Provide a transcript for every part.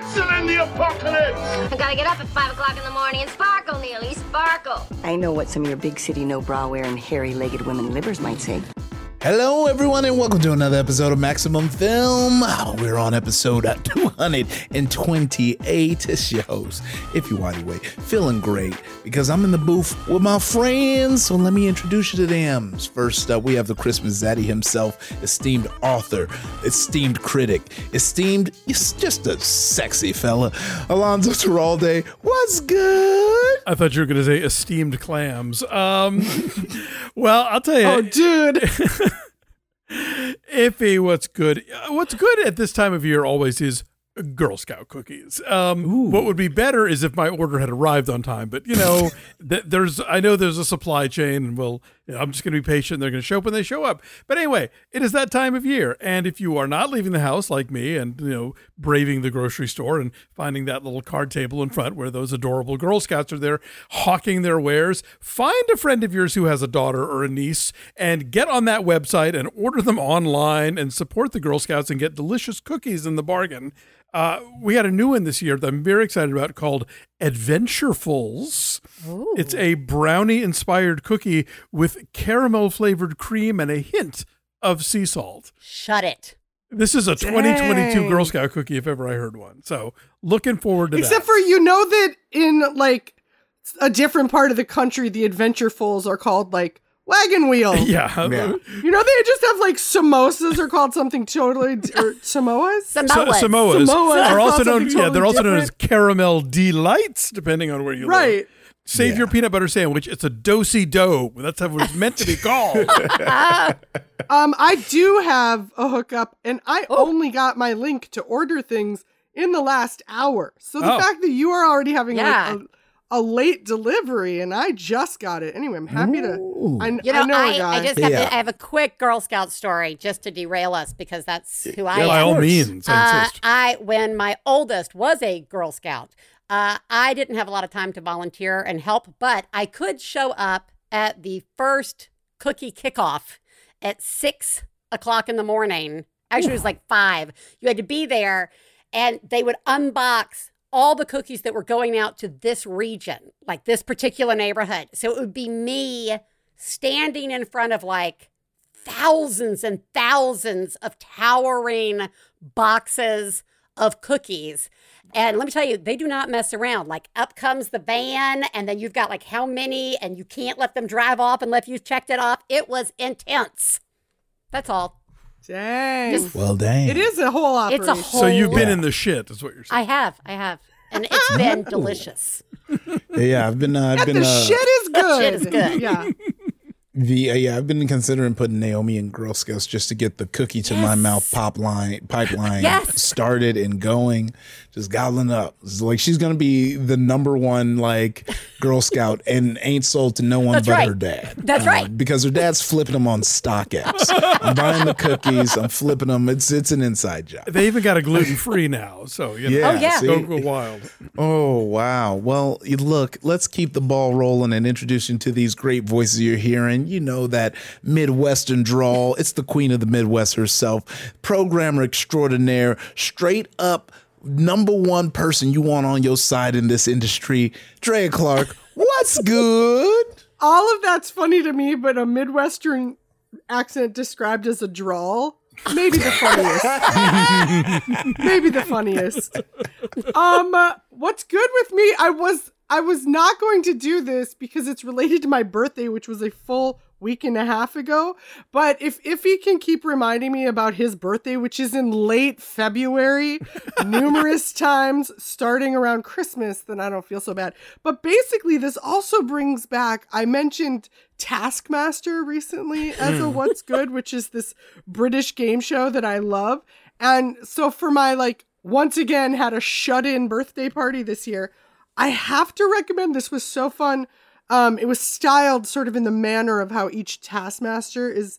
Benson and the Apocalypse! I gotta get up at 5 o'clock in the morning and sparkle, Neely, sparkle. I know what some of your big city no-bra wearing hairy-legged women livers might say. Hello, everyone, and welcome to another episode of Maximum Film. We're on episode 228. It's your host, if you're wide awake, feeling great, because I'm in the booth with my friends, so let me introduce you to them. First up, we have the Christmas Zaddy himself, esteemed author, esteemed critic, it's just a sexy fella, Alonzo Terralde. What's good? I thought you were going to say esteemed clams. Well, I'll tell you. Oh, dude. Iffy, what's good? What's good at this time of year always is Girl Scout cookies. What would be better is if my order had arrived on time, but you know, there's a supply chain, and I'm just going to be patient. They're going to show up when they show up. But anyway, it is that time of year, and if you are not leaving the house like me, and braving the grocery store and finding that little card table in front where those adorable Girl Scouts are there hawking their wares, find a friend of yours who has a daughter or a niece, and get on that website and order them online and support the Girl Scouts and get delicious cookies in the bargain. We had a new one this year that I'm very excited about called Adventurefuls. Ooh. It's a brownie-inspired cookie with caramel-flavored cream and a hint of sea salt. Shut it. This is a 2022 Girl Scout cookie if ever I heard one. So looking forward to that. Except for that in a different part of the country, the Adventurefuls are called wagon wheel. Yeah. They just have samosas are called something totally, or Samoas? Samoas are also known, they're also known as Caramel Delights, depending on where you live. Right. Save your peanut butter sandwich. It's a Do-si-do. That's what it's meant to be called. I do have a hookup, and I only got my link to order things in the last hour. So the fact that you are already having a late delivery, and I just got it. Anyway, I'm happy to. I have a quick Girl Scout story just to derail us, because that's who I am. By all means, I insist. When my oldest was a Girl Scout, I didn't have a lot of time to volunteer and help, but I could show up at the first cookie kickoff at 6 o'clock in the morning. Actually, it was 5. You had to be there, and they would unbox all the cookies that were going out to this region, this particular neighborhood. So it would be me standing in front of thousands and thousands of towering boxes of cookies. And let me tell you, they do not mess around. Up comes the van, and then you've got how many, and you can't let them drive off unless you've checked it off. It was intense. That's all. Dang. Dang. It is a whole operation. It's a whole. So you've been in the shit, is what you're saying. I have. And it's been delicious. Yeah, I've been. Shit is good. Shit is good. Yeah. I've been considering putting Naomi in Girl Scouts just to get the cookie to my mouth pipeline started and going, just gobbling up. It's she's gonna be the number one Girl Scout and ain't sold to no one her dad. That's right, because her dad's flipping them on StockX. I'm buying the cookies, I'm flipping them. It's an inside job. They even got a gluten free now, so don't go wild. Oh wow. Well, look, let's keep the ball rolling and introduce you to these great voices you're hearing. You know that Midwestern drawl. It's the queen of the Midwest herself, programmer extraordinaire, straight up number one person you want on your side in this industry, Drea Clark. What's good? All of that's funny to me, but a Midwestern accent described as a drawl, maybe the funniest. What's good with me? I was not going to do this because it's related to my birthday, which was a full week and a half ago. But if he can keep reminding me about his birthday, which is in late February, numerous times starting around Christmas, then I don't feel so bad. But basically, this also brings back, I mentioned Taskmaster recently as a What's Good, which is this British game show that I love. And so for my, once again, had a shut-in birthday party this year, I have to recommend, this was so fun. It was styled sort of in the manner of how each Taskmaster is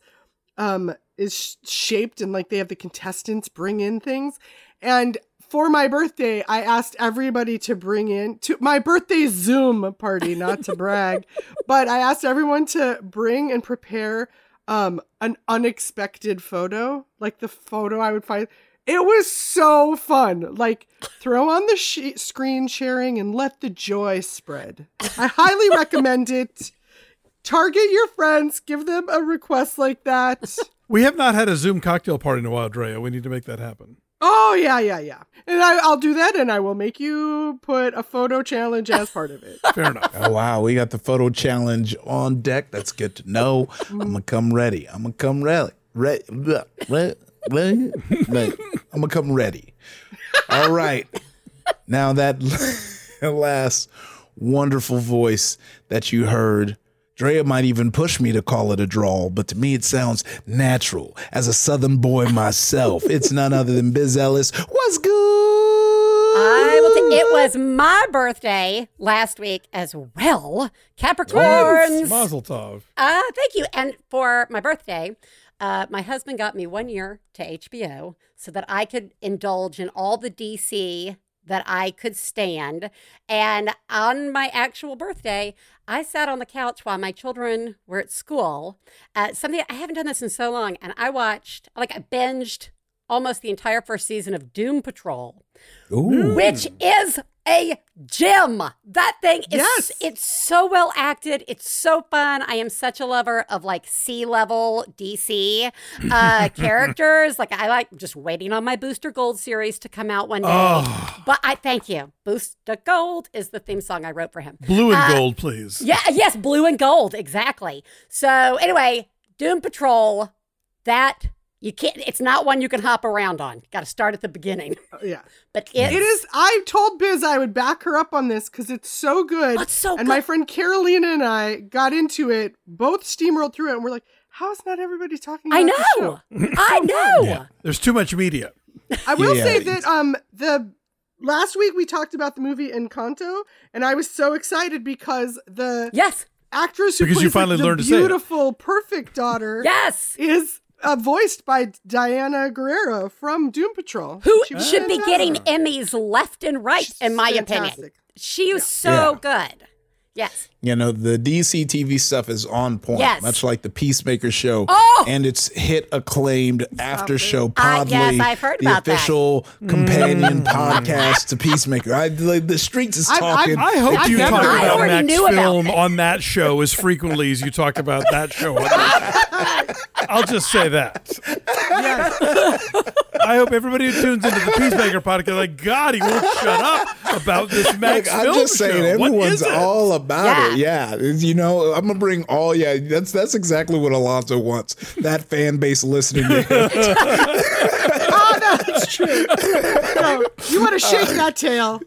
shaped, and they have the contestants bring in things. And for my birthday, I asked everybody to bring in to my birthday Zoom party, not to brag, but I asked everyone to bring and prepare an unexpected photo, the photo I would find. It was so fun. Like, throw on the screen sharing and let the joy spread. I highly recommend it. Target your friends. Give them a request like that. We have not had a Zoom cocktail party in a while, Drea. We need to make that happen. Oh, yeah. And I'll do that, and I will make you put a photo challenge as part of it. Fair enough. Oh, wow. We got the photo challenge on deck. That's good to know. I'm going to come ready. All right. Now that last wonderful voice that you heard, Drea might even push me to call it a drawl, but to me it sounds natural. As a Southern boy myself, it's none other than Biz Ellis. What's good? It was my birthday last week as well. Capricorns. Mazel tov. Thank you. And for my birthday, my husband got me 1 year to HBO so that I could indulge in all the DC that I could stand. And on my actual birthday, I sat on the couch while my children were at school. Something I haven't done this in so long. And I watched, I binged almost the entire first season of Doom Patrol, ooh, which is a gem. That thing is, It's so well acted. It's so fun. I am such a lover of C-level DC characters. I just waiting on my Booster Gold series to come out one day. Oh. But I thank you. Booster Gold is the theme song I wrote for him. Blue and gold, please. Yeah. Yes. Blue and gold. Exactly. So anyway, Doom Patrol, you can't, it's not one you can hop around on. Got to start at the beginning. Yeah. But it is, I told Biz I would back her up on this because it's so good. Oh, it's so good. And my friend Carolina and I got into it, both steamrolled through it, and we're like, how is not everybody talking about this show? I know. Yeah. There's too much media. I will say that the last week we talked about the movie Encanto, and I was so excited because the actress who plays the beautiful, perfect daughter is... voiced by Diana Guerrero from Doom Patrol. Who should be getting Emmys left and right, she's in my opinion. She was so good. Yes. You know, the DC TV stuff is on point, much like the Peacemaker show. Oh! And it's hit acclaimed after show Podly. Yes, I've heard about that. The official companion podcast to Peacemaker. The streets is talking. I hope you talk about Max Film on that show as frequently as you talked about that show on that show. I'll just say that. I hope everybody who tunes into the Peacemaker podcast, God, he won't shut up about this Max Film show. I'm just saying, everyone's all about it. Yeah. You know, I'm going to bring all, that's exactly what Alonzo wants. That fan base listening to him. That's true. No, you want to shake that tail.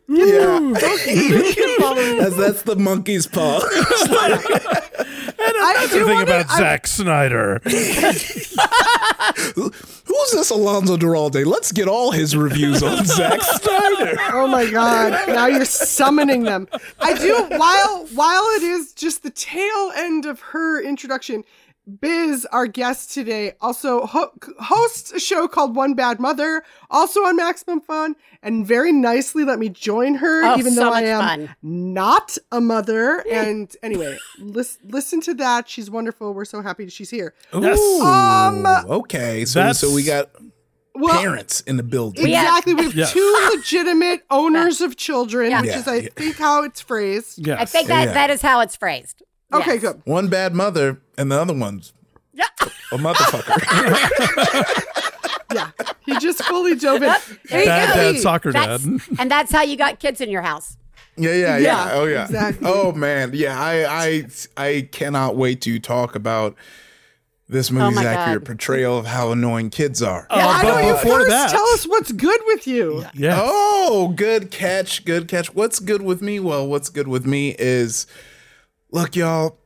That's the monkey's paw. And another thing about Zack Snyder. Who's this Alonzo Duralde? Let's get all his reviews on Zack Snyder. Oh my God. Now you're summoning them. I do, while it is just the tail end of her introduction, Biz, our guest today, also hosts a show called One Bad Mother, also on Maximum Fun, and very nicely let me join her, though I am not a mother. And anyway, listen to that. She's wonderful. We're so happy she's here. Yes. Okay. So we got parents in the building. Exactly. We have two legitimate owners of children, which is, I think, how it's phrased. Yes. I think that is how it's phrased. Okay, good. One bad mother, and the other one's a motherfucker. He just fully dove in. Bad soccer dad. And that's how you got kids in your house. Yeah. Oh, yeah. Exactly. Oh, man. Yeah, I cannot wait to talk about this movie's accurate portrayal of how annoying kids are. Yeah, tell us what's good with you. Yeah. Yes. Oh, good catch. What's good with me? Well, what's good with me is... Look, y'all,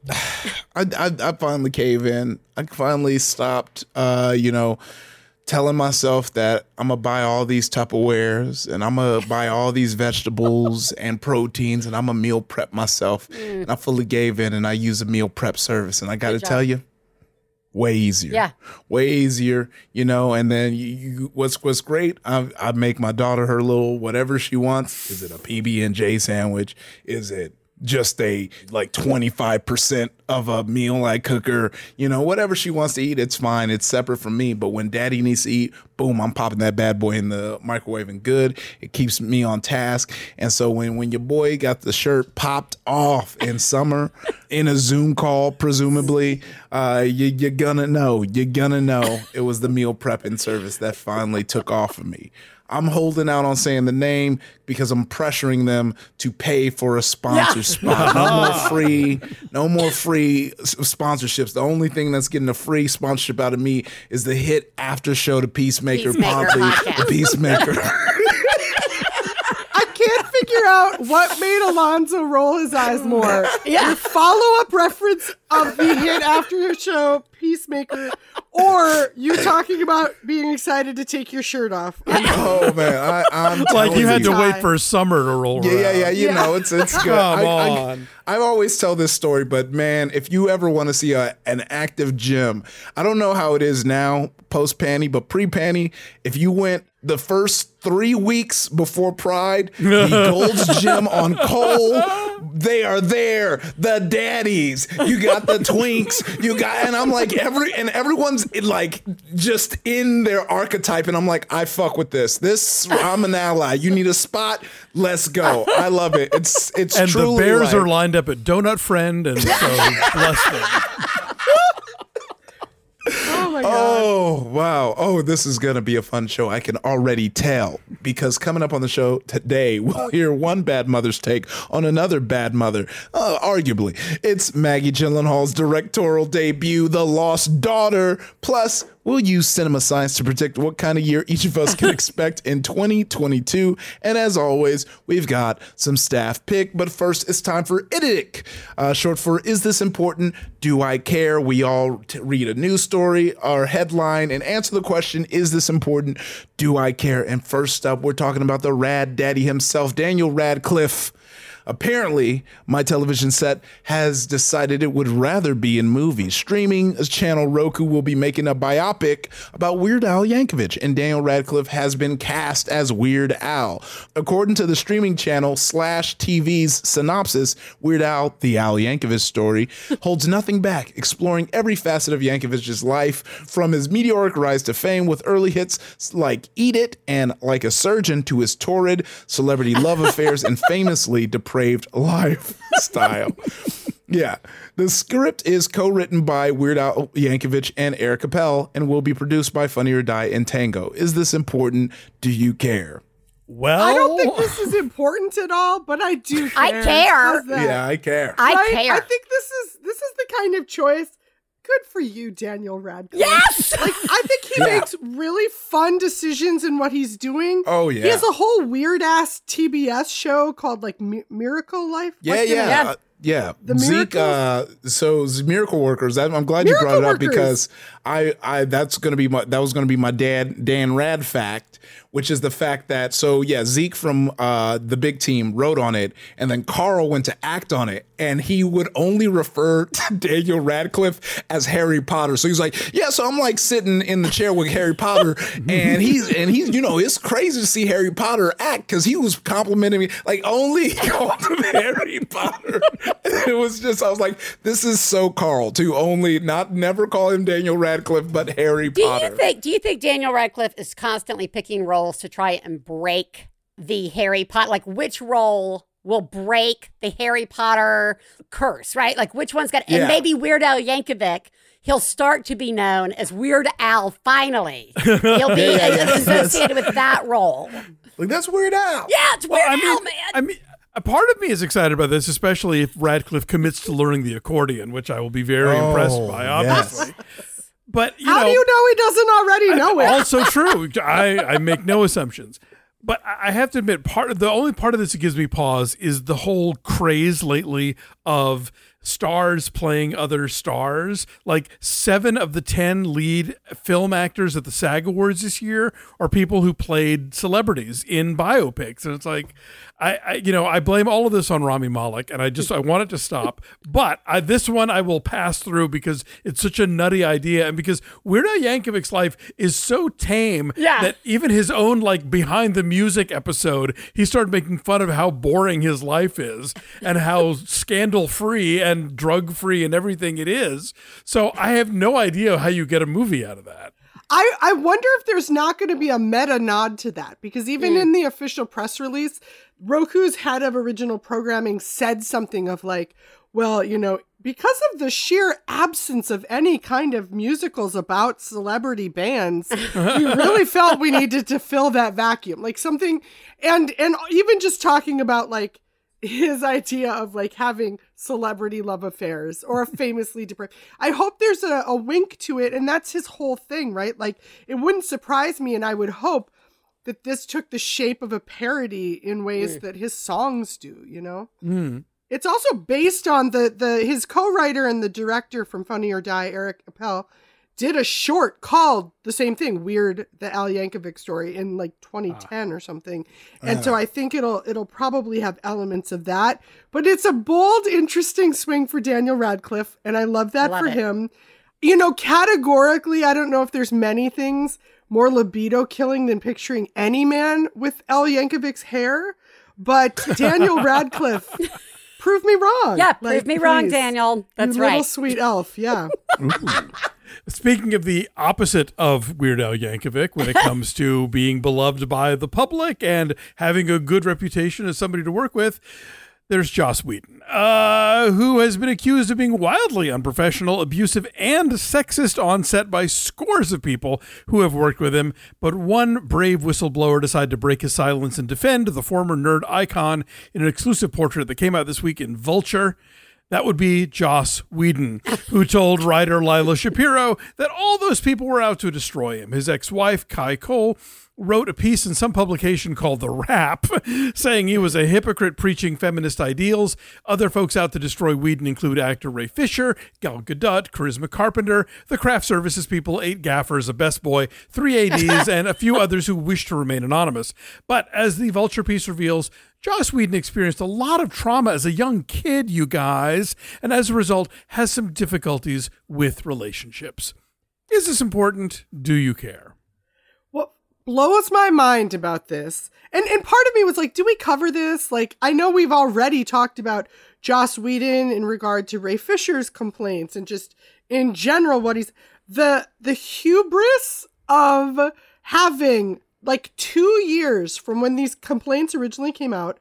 I finally cave in. I finally stopped, telling myself that I'm going to buy all these Tupperwares and I'm going to buy all these vegetables and proteins and I'm going to meal prep myself. And I fully gave in and I use a meal prep service. And I got to tell you, way easier. Yeah. Way easier, and then you what's great, I make my daughter her little whatever she wants. Is it a PB&J sandwich? Is it just a like 25% of a meal I cook her, you know, whatever she wants to eat, it's fine. It's separate from me. But when daddy needs to eat, boom, I'm popping that bad boy in the microwave and good. It keeps me on task. And so when your boy got the shirt popped off in summer in a Zoom call, presumably, you're gonna know it was the meal prepping service that finally took off of me. I'm holding out on saying the name because I'm pressuring them to pay for a sponsor spot. No more free sponsorships. The only thing that's getting a free sponsorship out of me is the hit after show to Peacemaker Podly, the Peacemaker. I can't figure out what made Alonzo roll his eyes more. Yeah. The follow-up reference of the hit after show Peacemaker, or you talking about being excited to take your shirt off. Oh man, I'm like you had to wait for summer to roll around. Yeah. You know, it's good. Come on. I always tell this story, but man, if you ever want to see an active gym, I don't know how it is now post panty, but pre panty, if you went the first 3 weeks before Pride, the Gold's Gym on Cole, they are there. The daddies, you got the twinks, and I'm like everyone's like just in their archetype, and I'm like, I fuck with this. I'm an ally. You need a spot? Let's go. I love it. It's and truly. And the bears are lined up at Donut Friend, and so bless them. Oh my God. Oh wow. Oh, this is gonna be a fun show. I can already tell, because coming up on the show today, we'll hear one bad mother's take on another bad mother. Arguably, it's Maggie Gyllenhaal's directorial debut, The Lost Daughter. Plus, we'll use cinema science to predict what kind of year each of us can expect in 2022. And as always, we've got some staff pick. But first, it's time for IDIC, short for Is This Important? Do I Care? We all read a news story or headline and answer the question, is this important? Do I care? And first up, we're talking about the Rad Daddy himself, Daniel Radcliffe. Apparently, my television set has decided it would rather be in movies. Streaming channel Roku will be making a biopic about Weird Al Yankovic, and Daniel Radcliffe has been cast as Weird Al. According to the streaming channel /TV's synopsis, Weird Al, the Al Yankovic story, holds nothing back, exploring every facet of Yankovic's life, from his meteoric rise to fame with early hits like Eat It and Like a Surgeon to his torrid celebrity love affairs and famously depraved lifestyle. Yeah. The script is co-written by Weird Al Yankovic and Eric Appel and will be produced by Funny or Die and Tango. Is this important? Do you care? Well, I don't think this is important at all, but I do care. I care. Yeah, I care. I care. I think this is the kind of choice. Good for you, Daniel Radcliffe. Yes! Like, I think he makes really fun decisions in what he's doing. Oh, yeah. He has a whole weird-ass TBS show called, like, Miracle Life. Yeah. Zeke, Miracle Workers. I'm glad you brought it up, because I that was going to be my dad, Dan Rad fact, which is the fact that, Zeke from the Big Team wrote on it, and then Carl went to act on it, and he would only refer to Daniel Radcliffe as Harry Potter. So he's like, I'm like sitting in the chair with Harry Potter, and he's you know, it's crazy to see Harry Potter act, because he was complimenting me, like, only Harry Potter. It was just, I was like, this is so Carl to only never call him Daniel Radcliffe, but Harry Potter. Do you think Daniel Radcliffe is constantly picking roles to try and break the Harry Potter? Like, which role will break the Harry Potter curse, right? Like, which one's got, and maybe Weird Al Yankovic, he'll start to be known as Weird Al finally. He'll be associated with that role. Like, that's Weird Al. Yeah, it's Weird Al, man. A part of me is excited about this, especially if Radcliffe commits to learning the accordion, which I will be very impressed by, obviously. Yes. But how do you know he doesn't already know it? Also true. I make no assumptions. But I have to admit, the only part of this that gives me pause is the whole craze lately of stars playing other stars. Like 7 of the 10 lead film actors at the SAG Awards this year are people who played celebrities in biopics. And it's like, I blame all of this on Rami Malek, and I want it to stop. But this one I will pass through because it's such a nutty idea, and because Weird Al Yankovic's life is so tame that even his own like Behind the Music episode, he started making fun of how boring his life is and how scandal-free and drug-free and everything it is. So I have no idea how you get a movie out of that. I wonder if there's not going to be a meta nod to that, because even in the official press release, Roku's head of original programming said something of like, well, you know, because of the sheer absence of any kind of musicals about celebrity bands, we really felt we needed to fill that vacuum, like something. And even just talking about like his idea of like having celebrity love affairs or a famously depressed. I hope there's a wink to it. And that's his whole thing, right? Like it wouldn't surprise me. And I would hope that this took the shape of a parody in ways that his songs do, you know? Mm. It's also based on his co-writer and the director from Funny or Die, Eric Appel, did a short called the same thing, Weird, the Al Yankovic Story, in like 2010 or something. And so I think it'll probably have elements of that. But it's a bold, interesting swing for Daniel Radcliffe, and I love that him. You know, categorically, I don't know if there's many things more libido killing than picturing any man with Al Yankovic's hair, but Daniel Radcliffe, prove me wrong. Yeah, prove me wrong, Daniel. That's right. Little sweet elf, yeah. Speaking of the opposite of Weird Al Yankovic when it comes to being beloved by the public and having a good reputation as somebody to work with, there's Joss Whedon, who has been accused of being wildly unprofessional, abusive, and sexist on set by scores of people who have worked with him. But one brave whistleblower decided to break his silence and defend the former nerd icon in an exclusive portrait that came out this week in Vulture. That would be Joss Whedon, who told writer Lila Shapiro that all those people were out to destroy him. His ex-wife, Kai Cole, wrote a piece in some publication called The Wrap, saying he was a hypocrite preaching feminist ideals. Other folks out to destroy Whedon include actor Ray Fisher, Gal Gadot, Charisma Carpenter, the craft services people, 8 gaffers, a best boy, 3 ADs, and a few others who wish to remain anonymous. But as the Vulture piece reveals, Joss Whedon experienced a lot of trauma as a young kid, you guys, and as a result has some difficulties with relationships. Is this important? Do you care? Blows my mind about this. And part of me was like, do we cover this? Like, I know we've already talked about Joss Whedon in regard to Ray Fisher's complaints and just in general what he's... The hubris of having, like, 2 years from when these complaints originally came out,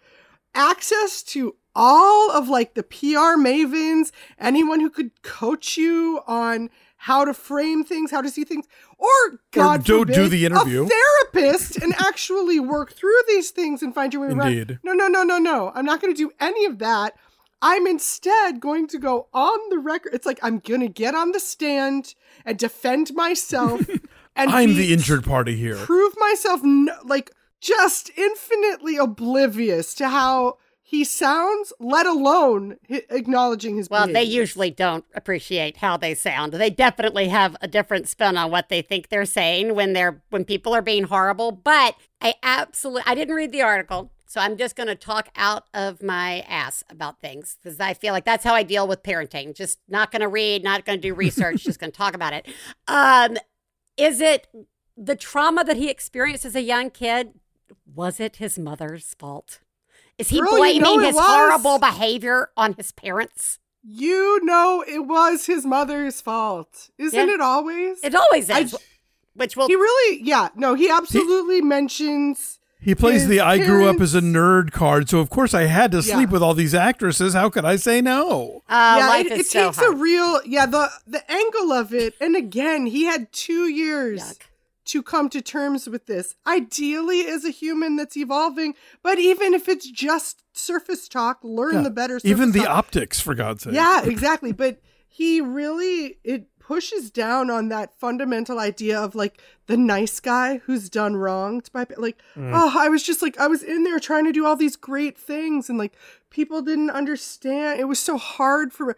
access to all of, like, the PR mavens, anyone who could coach you on how to frame things, how to see things, or God forbid, do the interview, a therapist, and actually work through these things and find your way around. No. I'm not going to do any of that. I'm instead going to go on the record. It's like, I'm going to get on the stand and defend myself. And I'm the injured party here. Prove myself just infinitely oblivious to how he sounds, let alone acknowledging his behavior. Well, they usually don't appreciate how they sound. They definitely have a different spin on what they think they're saying when people are being horrible. But I didn't read the article, so I'm just going to talk out of my ass about things, because I feel like that's how I deal with parenting. Just not going to read, not going to do research, just going to talk about it. Is it the trauma that he experienced as a young kid? Was it his mother's fault? Is he blaming his horrible behavior on his parents? You know it was his mother's fault. Isn't it always? It always is. He absolutely mentions... He plays his I grew up as a nerd card, so of course I had to sleep with all these actresses. How could I say no? Life is so hard. The angle of it, and again, he had 2 years... Yuck. To come to terms with this, ideally as a human that's evolving, but even if it's just surface talk, learn the better surface talk. Even the optics, for God's sake. Yeah, exactly. But he really, it pushes down on that fundamental idea of like the nice guy who's done wronged by like, oh, I was just like, I was in there trying to do all these great things and like people didn't understand. It was so hard for me.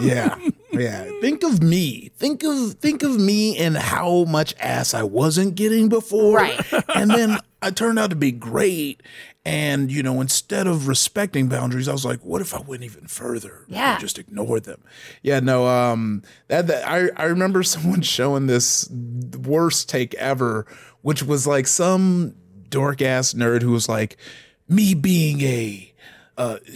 Yeah. Yeah. Think of me. Think of me and how much ass I wasn't getting before. Right. And then I turned out to be great. And, you know, instead of respecting boundaries, I was like, what if I went even further? Yeah. I just ignored them. Yeah, no, I remember someone showing this worst take ever, which was like some dork ass nerd who was like, me being a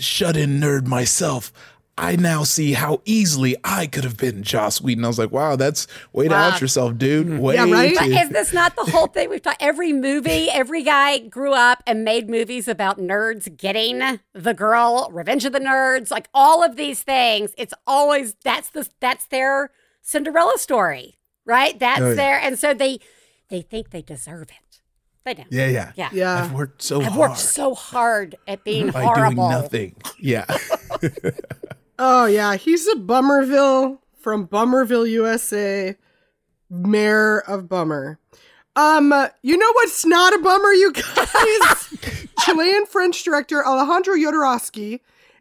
shut-in nerd myself, I now see how easily I could have been Joss Whedon. I was like, wow, that's way to out yourself, dude. Way yeah, right? But is this not the whole thing? We've talked every movie, every guy grew up and made movies about nerds getting the girl, Revenge of the Nerds, like all of these things. It's always, that's their Cinderella story, right? That's their, and so they think they deserve it. They do. Yeah. I've worked so hard at being by horrible. By doing nothing. Yeah. Oh, yeah. He's a Bummerville from Bummerville, USA, mayor of Bummer. You know what's not a bummer, you guys? Chilean French director Alejandro Jodorowsky.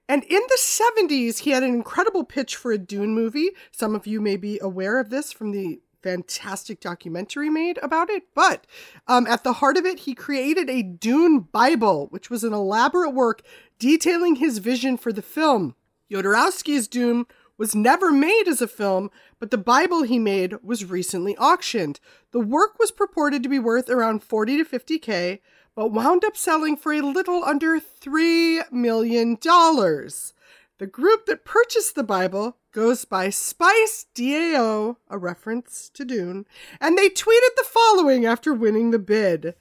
And in the 70s, he had an incredible pitch for a Dune movie. Some of you may be aware of this from the fantastic documentary made about it. But at the heart of it, he created a Dune Bible, which was an elaborate work detailing his vision for the film. Jodorowsky's Dune was never made as a film, but the Bible he made was recently auctioned. The work was purported to be worth around $40,000 to $50,000, but wound up selling for a little under $3 million. The group that purchased the Bible goes by Spice DAO, a reference to Dune, and they tweeted the following after winning the bid.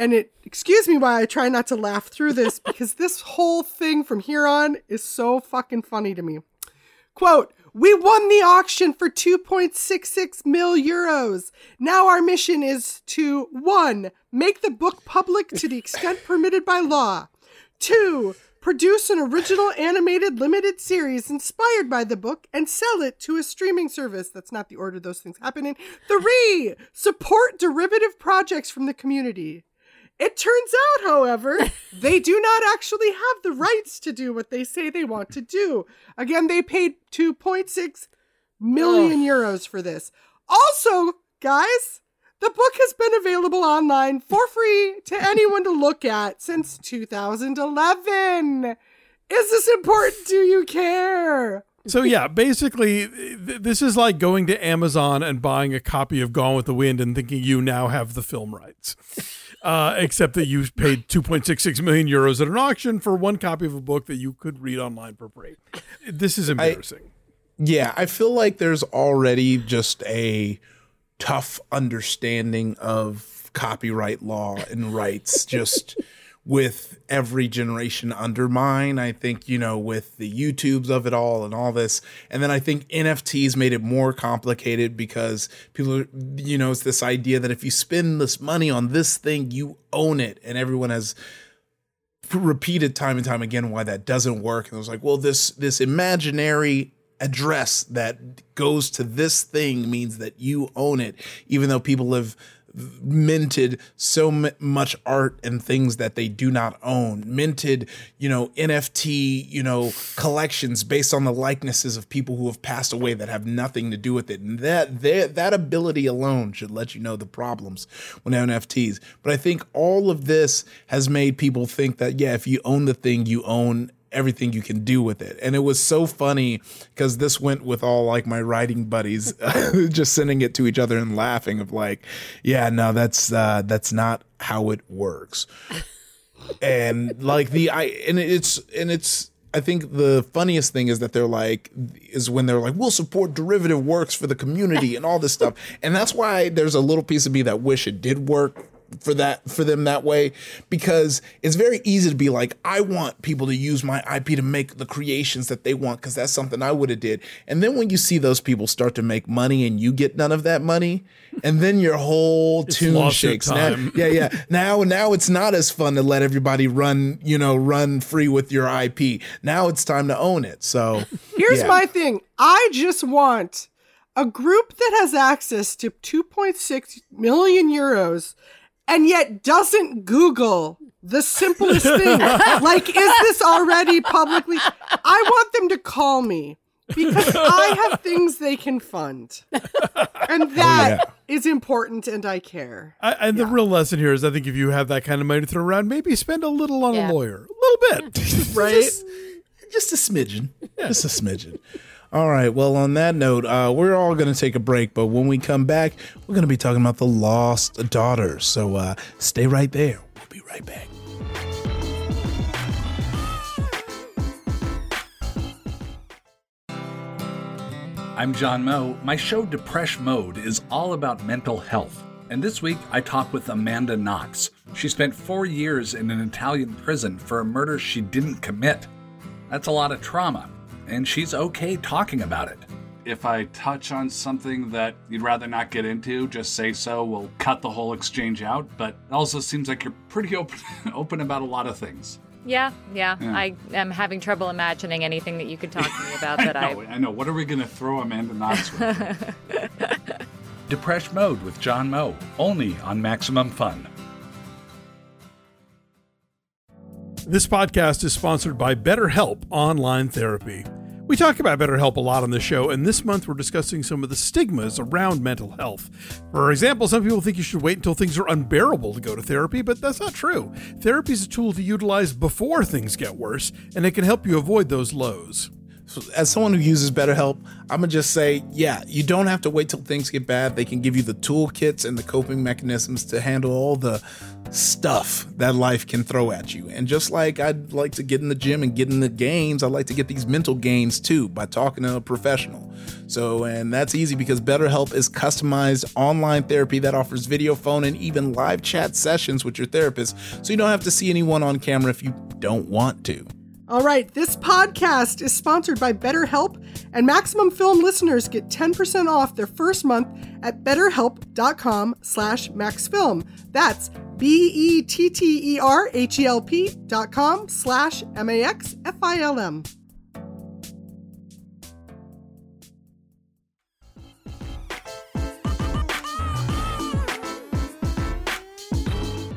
And excuse me why I try not to laugh through this, because this whole thing from here on is so fucking funny to me. Quote, we won the auction for 2.66 mil euros. Now our mission is to, 1, make the book public to the extent permitted by law. 2, produce an original animated limited series inspired by the book and sell it to a streaming service. That's not the order those things happen in. 3, support derivative projects from the community. It turns out, however, they do not actually have the rights to do what they say they want to do. Again, they paid 2.6 million euros for this. Also, guys, the book has been available online for free to anyone to look at since 2011. Is this important? Do you care? So, yeah, basically, this is like going to Amazon and buying a copy of Gone with the Wind and thinking you now have the film rights. Except that you paid 2.66 million euros at an auction for one copy of a book that you could read online for free. This is embarrassing. I feel like there's already just a tough understanding of copyright law and rights just with every generation undermined. I think, you know, with the YouTubes of it all and all this. And then I think NFTs made it more complicated because people, you know, it's this idea that if you spend this money on this thing, you own it. And everyone has repeated time and time again why that doesn't work. And it was like, well, this imaginary address that goes to this thing means that you own it, even though people have minted so much art and things that they do not own, minted, you know, NFT, you know, collections based on the likenesses of people who have passed away that have nothing to do with it. And that ability alone should let you know the problems with NFTs. But I think all of this has made people think that, yeah, if you own the thing, you own everything you can do with it. And it was so funny because this went with all like my writing buddies just sending it to each other and laughing of like, yeah, no, that's not how it works. And like I think the funniest thing is that they're like, we'll support derivative works for the community and all this stuff. And that's why there's a little piece of me that wish it did work for them that way, because it's very easy to be like, I want people to use my IP to make the creations that they want, because that's something I would have did. And then when you see those people start to make money and you get none of that money, and then your whole tune shakes. Now it's not as fun to let everybody run free with your IP. Now it's time to own it. So here's my thing. I just want a group that has access to 2.6 million euros and yet doesn't Google the simplest thing. Like, is this already publicly? I want them to call me, because I have things they can fund. And that is important, and I care. The real lesson here is, I think if you have that kind of money to throw around, maybe spend a little on a lawyer. A little bit. Right? Just a smidgen. Yeah. Just a smidgen. All right. Well, on that note, we're all going to take a break. But when we come back, we're going to be talking about The Lost Daughter. So stay right there. We'll be right back. I'm John Moe. My show, Depresh Mode, is all about mental health. And this week, I talked with Amanda Knox. She spent 4 years in an Italian prison for a murder she didn't commit. That's a lot of trauma, and she's okay talking about it. If I touch on something that you'd rather not get into, just say so. We'll cut the whole exchange out. But it also seems like you're pretty open about a lot of things. Yeah. I am having trouble imagining anything that you could talk to me about. I know. What are we going to throw Amanda Knox with? Depression Mode with John Moe, only on Maximum Fun. This podcast is sponsored by BetterHelp Online Therapy. We talk about BetterHelp a lot on the show, and this month we're discussing some of the stigmas around mental health. For example, some people think you should wait until things are unbearable to go to therapy, but that's not true. Therapy is a tool to utilize before things get worse, and it can help you avoid those lows. So as someone who uses BetterHelp, I'm going to just say, you don't have to wait till things get bad. They can give you the toolkits and the coping mechanisms to handle all the stuff that life can throw at you. And just like I'd like to get in the gym and get in the gains, I like to get these mental gains too by talking to a professional. So, and that's easy because BetterHelp is customized online therapy that offers video, phone, and even live chat sessions with your therapist. So you don't have to see anyone on camera if you don't want to. All right, this podcast is sponsored by BetterHelp, and Maximum Film listeners get 10% off their first month at betterhelp.com/maxfilm. That's BetterHelp.com/MAXFILM.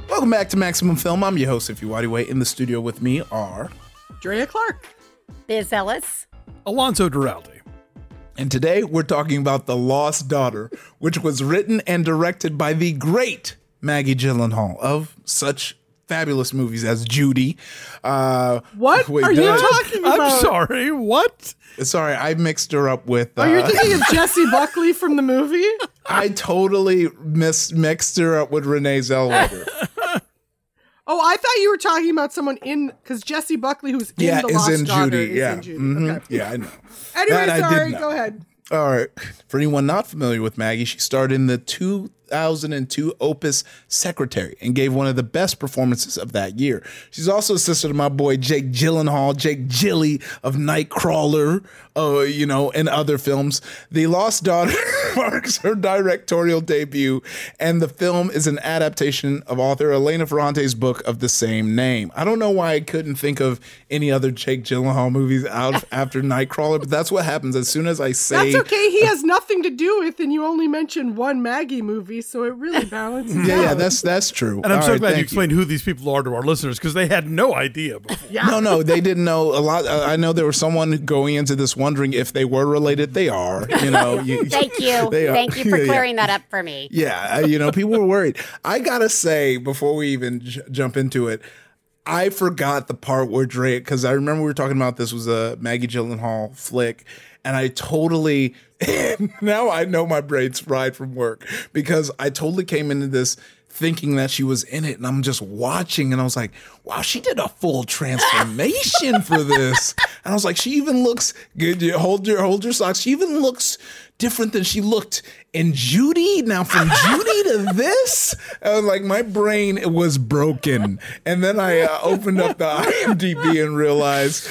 Welcome back to Maximum Film. I'm your host, Ify Wadiway. In the studio with me are Drea Clark, Biz Ellis, Alonzo Duralde. And today we're talking about The Lost Daughter, which was written and directed by the great Maggie Gyllenhaal of such fabulous movies as Judy. What are you talking about? I'm sorry, what? Sorry, I mixed her up with... Are you thinking of Jesse Buckley from the movie? I totally mixed her up with Renee Zellweger. Oh, I thought you were talking about someone because Jesse Buckley, who's in The Lost Daughter, is in Judy. Mm-hmm. Okay. Yeah, I know. Anyway, go ahead. All right. For anyone not familiar with Maggie, she starred in the 2002 opus Secretary and gave one of the best performances of that year. She's also a sister to my boy Jake Gyllenhaal, Jake Gilly of Nightcrawler, and other films. The Lost Daughter marks her directorial debut, and the film is an adaptation of author Elena Ferrante's book of the same name. I don't know why I couldn't think of any other Jake Gyllenhaal movies out after Nightcrawler, but that's what happens as soon as I say. That's okay. He has nothing to do with, and you only mentioned one Maggie movie, so it really balances out. Yeah, that's true. And I'm so glad you explained who these people are to our listeners, because they had no idea before. Yeah. No, they didn't know a lot. I know there was someone going into this wondering if they were related. They are, Thank you. Thank you for clearing that up for me. Yeah, people were worried. I got to say, before we even jump into it, I forgot the part where Drea, because I remember we were talking about this was a Maggie Gyllenhaal flick, and I totally... Now I know my brain's fried from work, because I totally came into this thinking that she was in it, and I'm just watching, and I was like, wow, she did a full transformation for this. And I was like, she even looks good. Hold your socks. She even looks different than she looked in Judy. Now from Judy to this, I was like, my brain was broken. And then I opened up the IMDb and realized,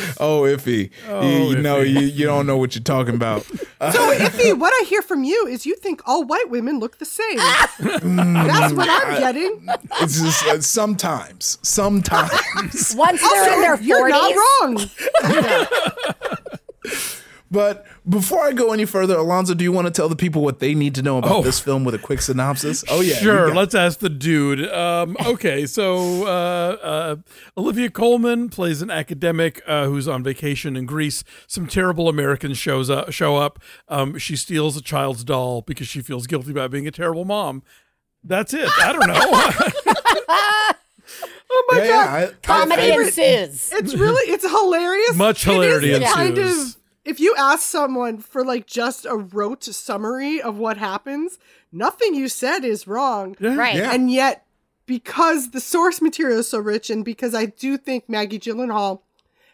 you don't know what you're talking about. So Iffy, what I hear from you is you think all white women look the same. That's what I'm getting. It's just sometimes. Once they're also in their 40s. You're not wrong. But before I go any further, Alonzo, do you want to tell the people what they need to know about this film with a quick synopsis? Oh, yeah. Sure. Let's ask the dude. Okay. So Olivia Colman plays an academic who's on vacation in Greece. Some terrible Americans show up. She steals a child's doll because she feels guilty about being a terrible mom. That's it. I don't know. Oh my God. Comedy ensues. It's really, it's hilarious. Much hilarity ensues. Kind of, if you ask someone for like just a rote summary of what happens, nothing you said is wrong. Yeah. Right. Yeah. And yet, because the source material is so rich and because I do think Maggie Gyllenhaal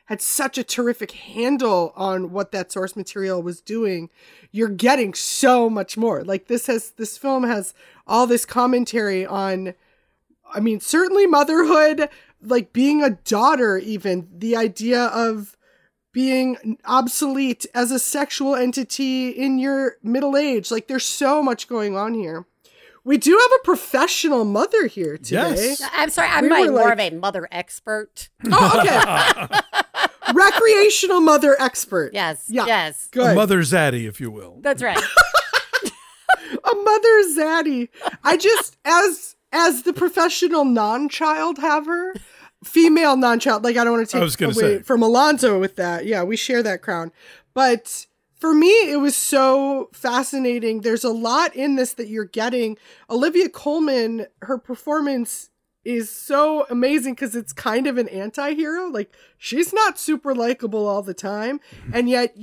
had such a terrific handle on what that source material was doing, you're getting so much more. Like this film has all this commentary on, I mean, certainly motherhood, like being a daughter, even the idea of being obsolete as a sexual entity in your middle age. Like there's so much going on here. We do have a professional mother here today. Yes. I'm sorry, I'm more of a mother expert. Oh, okay. Recreational mother expert. Yes. Yeah. Yes. Good. A mother zaddy, if you will. That's right. A mother zaddy. I just, as the professional non-child haver, female non-child, like I don't want to take away from Alonzo with that. Yeah, we share that crown. But for me, it was so fascinating. There's a lot in this that you're getting. Olivia Colman, her performance is so amazing because it's kind of an anti-hero. Like she's not super likable all the time. And yet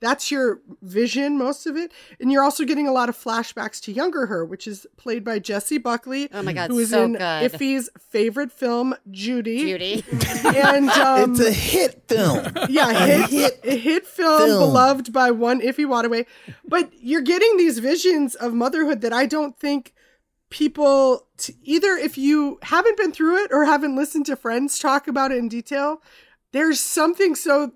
that's your vision, most of it. And you're also getting a lot of flashbacks to younger her, which is played by Jesse Buckley. Oh my God, who is so in good. Iffy's favorite film, Judy. And it's a hit film. Yeah, a hit film beloved by one Iffy Wadaway. But you're getting these visions of motherhood that I don't think people, either if you haven't been through it or haven't listened to friends talk about it in detail, there's something so,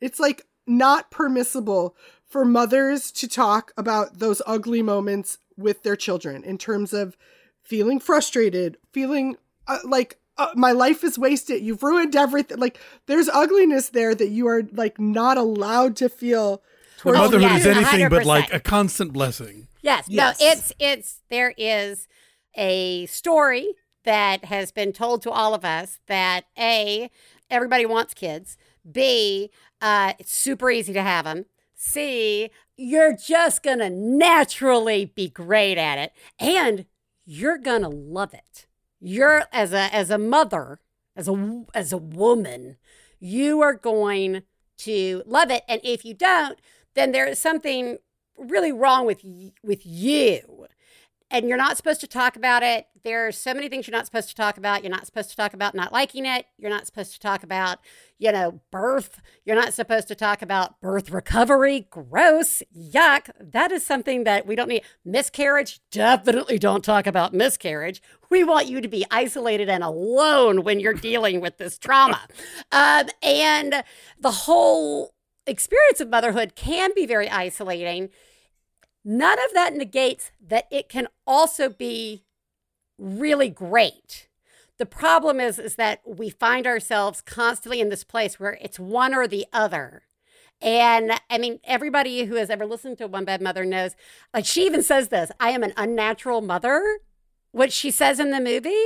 it's like, not permissible for mothers to talk about those ugly moments with their children in terms of feeling frustrated, feeling like my life is wasted. You've ruined everything. Like there's ugliness there that you are like not allowed to feel. Motherhood is anything 100%. But like a constant blessing. Yes. No, it's there is a story that has been told to all of us that A, everybody wants kids. B, it's super easy to have them. C, you're just going to naturally be great at it. And you're going to love it. You're, as a mother, as a woman, you are going to love it. And if you don't, then there is something really wrong with you. And you're not supposed to talk about it. There are so many things you're not supposed to talk about. You're not supposed to talk about not liking it. You're not supposed to talk about, birth. You're not supposed to talk about birth recovery. Gross. Yuck. That is something that we don't need. Miscarriage. Definitely don't talk about miscarriage. We want you to be isolated and alone when you're dealing with this trauma. And the whole experience of motherhood can be very isolating. None of that negates that it can also be really great. The problem is that we find ourselves constantly in this place where it's one or the other. And I mean, everybody who has ever listened to One Bad Mother knows, like she even says this, I am an unnatural mother, which she says in the movie.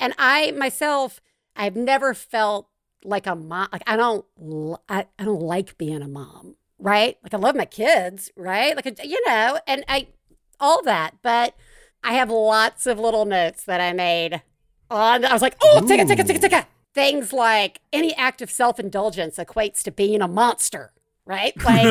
And I myself, I've never felt like a mom. Like I don't like being a mom. Right? Like I love my kids, right? Like, and I, all that. But I have lots of little notes that I made on, I was like, oh, take it. Things like any act of self-indulgence equates to being a monster, right? Like,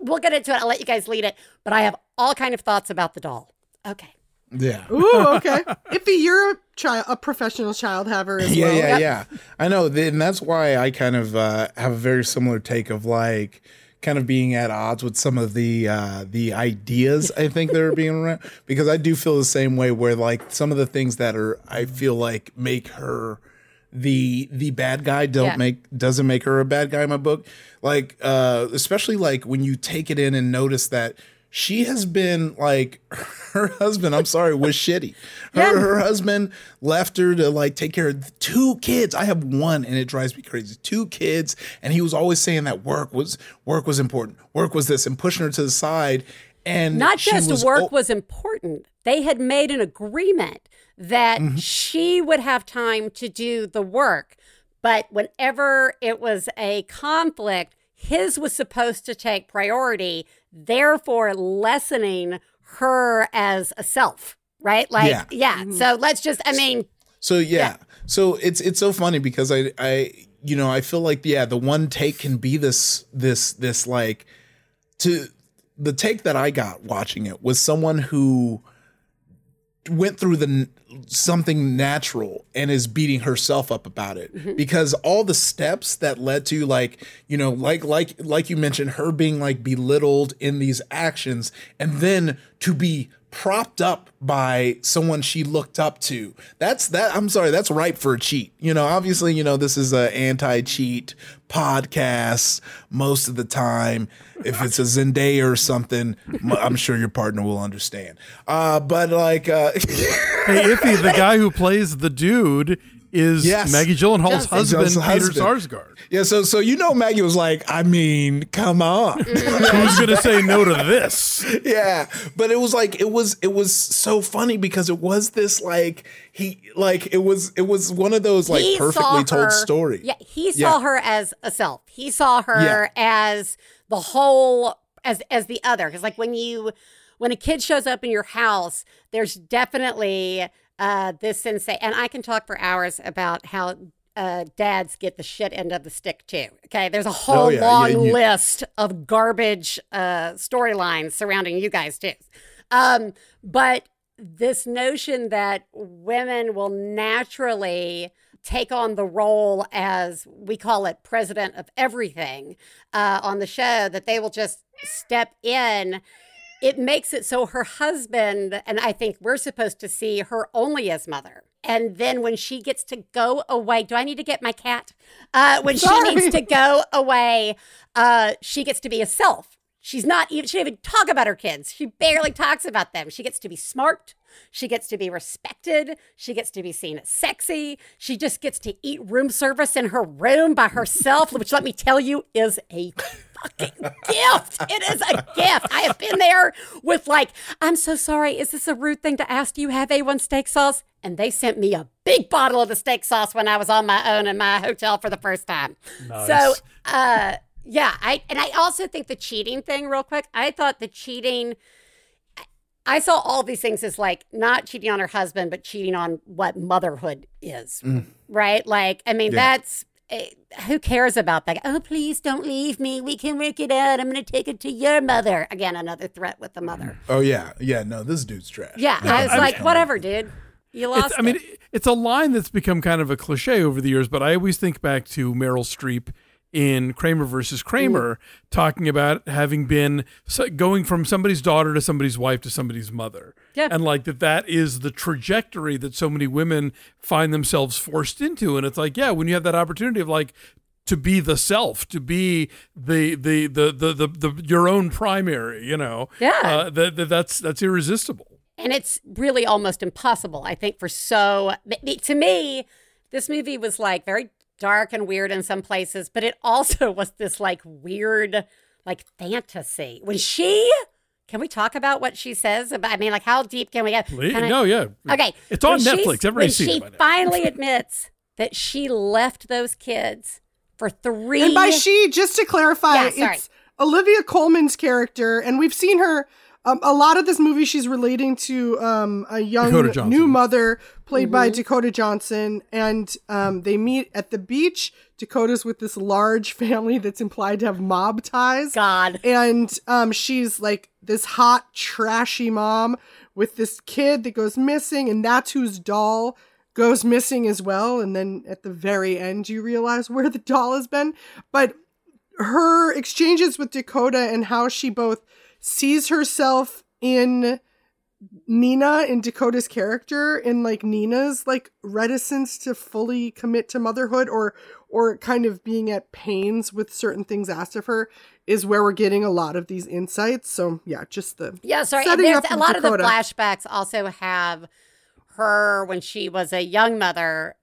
we'll get into it. I'll let you guys lead it. But I have all kind of thoughts about the doll. Okay. Yeah. Ooh, okay. Iffy, you're a professional child haver as well. Yeah. I know. And that's why I kind of have a very similar take of like kind of being at odds with some of the ideas I think that are being around, because I do feel the same way where like some of the things that are, I feel like make her the bad guy doesn't make her a bad guy in my book. Like, especially like when you take it in and notice that she has been like her husband, I'm sorry, was shitty. Her husband left her to like take care of two kids. I have one and it drives me crazy. Two kids. And he was always saying that work was important. Work was this, and pushing her to the side. And not just work was important. They had made an agreement that she would have time to do the work. But whenever it was a conflict, his was supposed to take priority, therefore lessening her as a self, right? Like, so let's just, I mean. So, So it's so funny because I feel like, the one take can be this like, to the take that I got watching it was someone who went through something natural and is beating herself up about it because all the steps that led to like you mentioned, her being like belittled in these actions and then to be propped up by someone she looked up to. That's ripe for a cheat. Obviously, this is a anti-cheat podcast most of the time. If it's a Zendaya or something, I'm sure your partner will understand. Hey, Iffy, the guy who plays the dude is Maggie Gyllenhaal's husband, Peter Sarsgaard. Yeah, so Maggie was like, I mean, come on. Who's going to say no to this? Yeah, but it was like, it was so funny because it was this like, it was one of those like perfectly told story. Yeah, he saw her as a self. He saw her as the whole, as the other. Because like when a kid shows up in your house, there's definitely... this sensei, and I can talk for hours about how dads get the shit end of the stick too. Okay, there's a whole long list of garbage storylines surrounding you guys too. But this notion that women will naturally take on the role as, we call it, president of everything on the show, that they will just step in. It makes it so her husband, and I think we're supposed to see her only as mother. And then when she gets to go away, do I need to get my cat? She needs to go away, she gets to be a self. She doesn't even talk about her kids. She barely talks about them. She gets to be smart. She gets to be respected. She gets to be seen as sexy. She just gets to eat room service in her room by herself, which, let me tell you, is a fucking gift. It is a gift. I have been there with like, I'm so sorry. Is this a rude thing to ask? Do you have A1 steak sauce? And they sent me a big bottle of the steak sauce when I was on my own in my hotel for the first time. Nice. So, I also think the cheating thing, real quick, I thought the cheating, I saw all these things as like not cheating on her husband, but cheating on what motherhood is, right? Like, I mean, that's, who cares about that? Oh, please don't leave me. We can work it out. I'm going to take it to your mother. Again, another threat with the mother. Oh, yeah. Yeah, no, this dude's trash. Yeah, no, I was like, whatever, dude. You lost it. I mean, it's a line that's become kind of a cliche over the years, but I always think back to Meryl Streep in Kramer versus Kramer, talking about having been going from somebody's daughter to somebody's wife to somebody's mother. Yeah. And like that is the trajectory that so many women find themselves forced into. And it's like, when you have that opportunity of like, to be the self, to be the your own primary, that's irresistible. And it's really almost impossible, I think, to me, this movie was like very dark and weird in some places, but it also was this like weird, like fantasy. When she, can we talk about what she says? About, I mean, like how deep can we get? Okay. It's on Netflix. Everybody's seen it by now. She finally admits that she left those kids for 3 years. And by she, just to clarify, it's Olivia Colman's character. And we've seen her, a lot of this movie, she's relating to a young new mother played by Dakota Johnson. And they meet at the beach. Dakota's with this large family that's implied to have mob ties. God. And she's like this hot, trashy mom with this kid that goes missing. And that's whose doll goes missing as well. And then at the very end, you realize where the doll has been. But her exchanges with Dakota and how she both sees herself in Nina, in Dakota's character, in like Nina's like reticence to fully commit to motherhood or kind of being at pains with certain things asked of her, is where we're getting a lot of these insights. So yeah, just the and there's a lot of the flashbacks also have her when she was a young mother,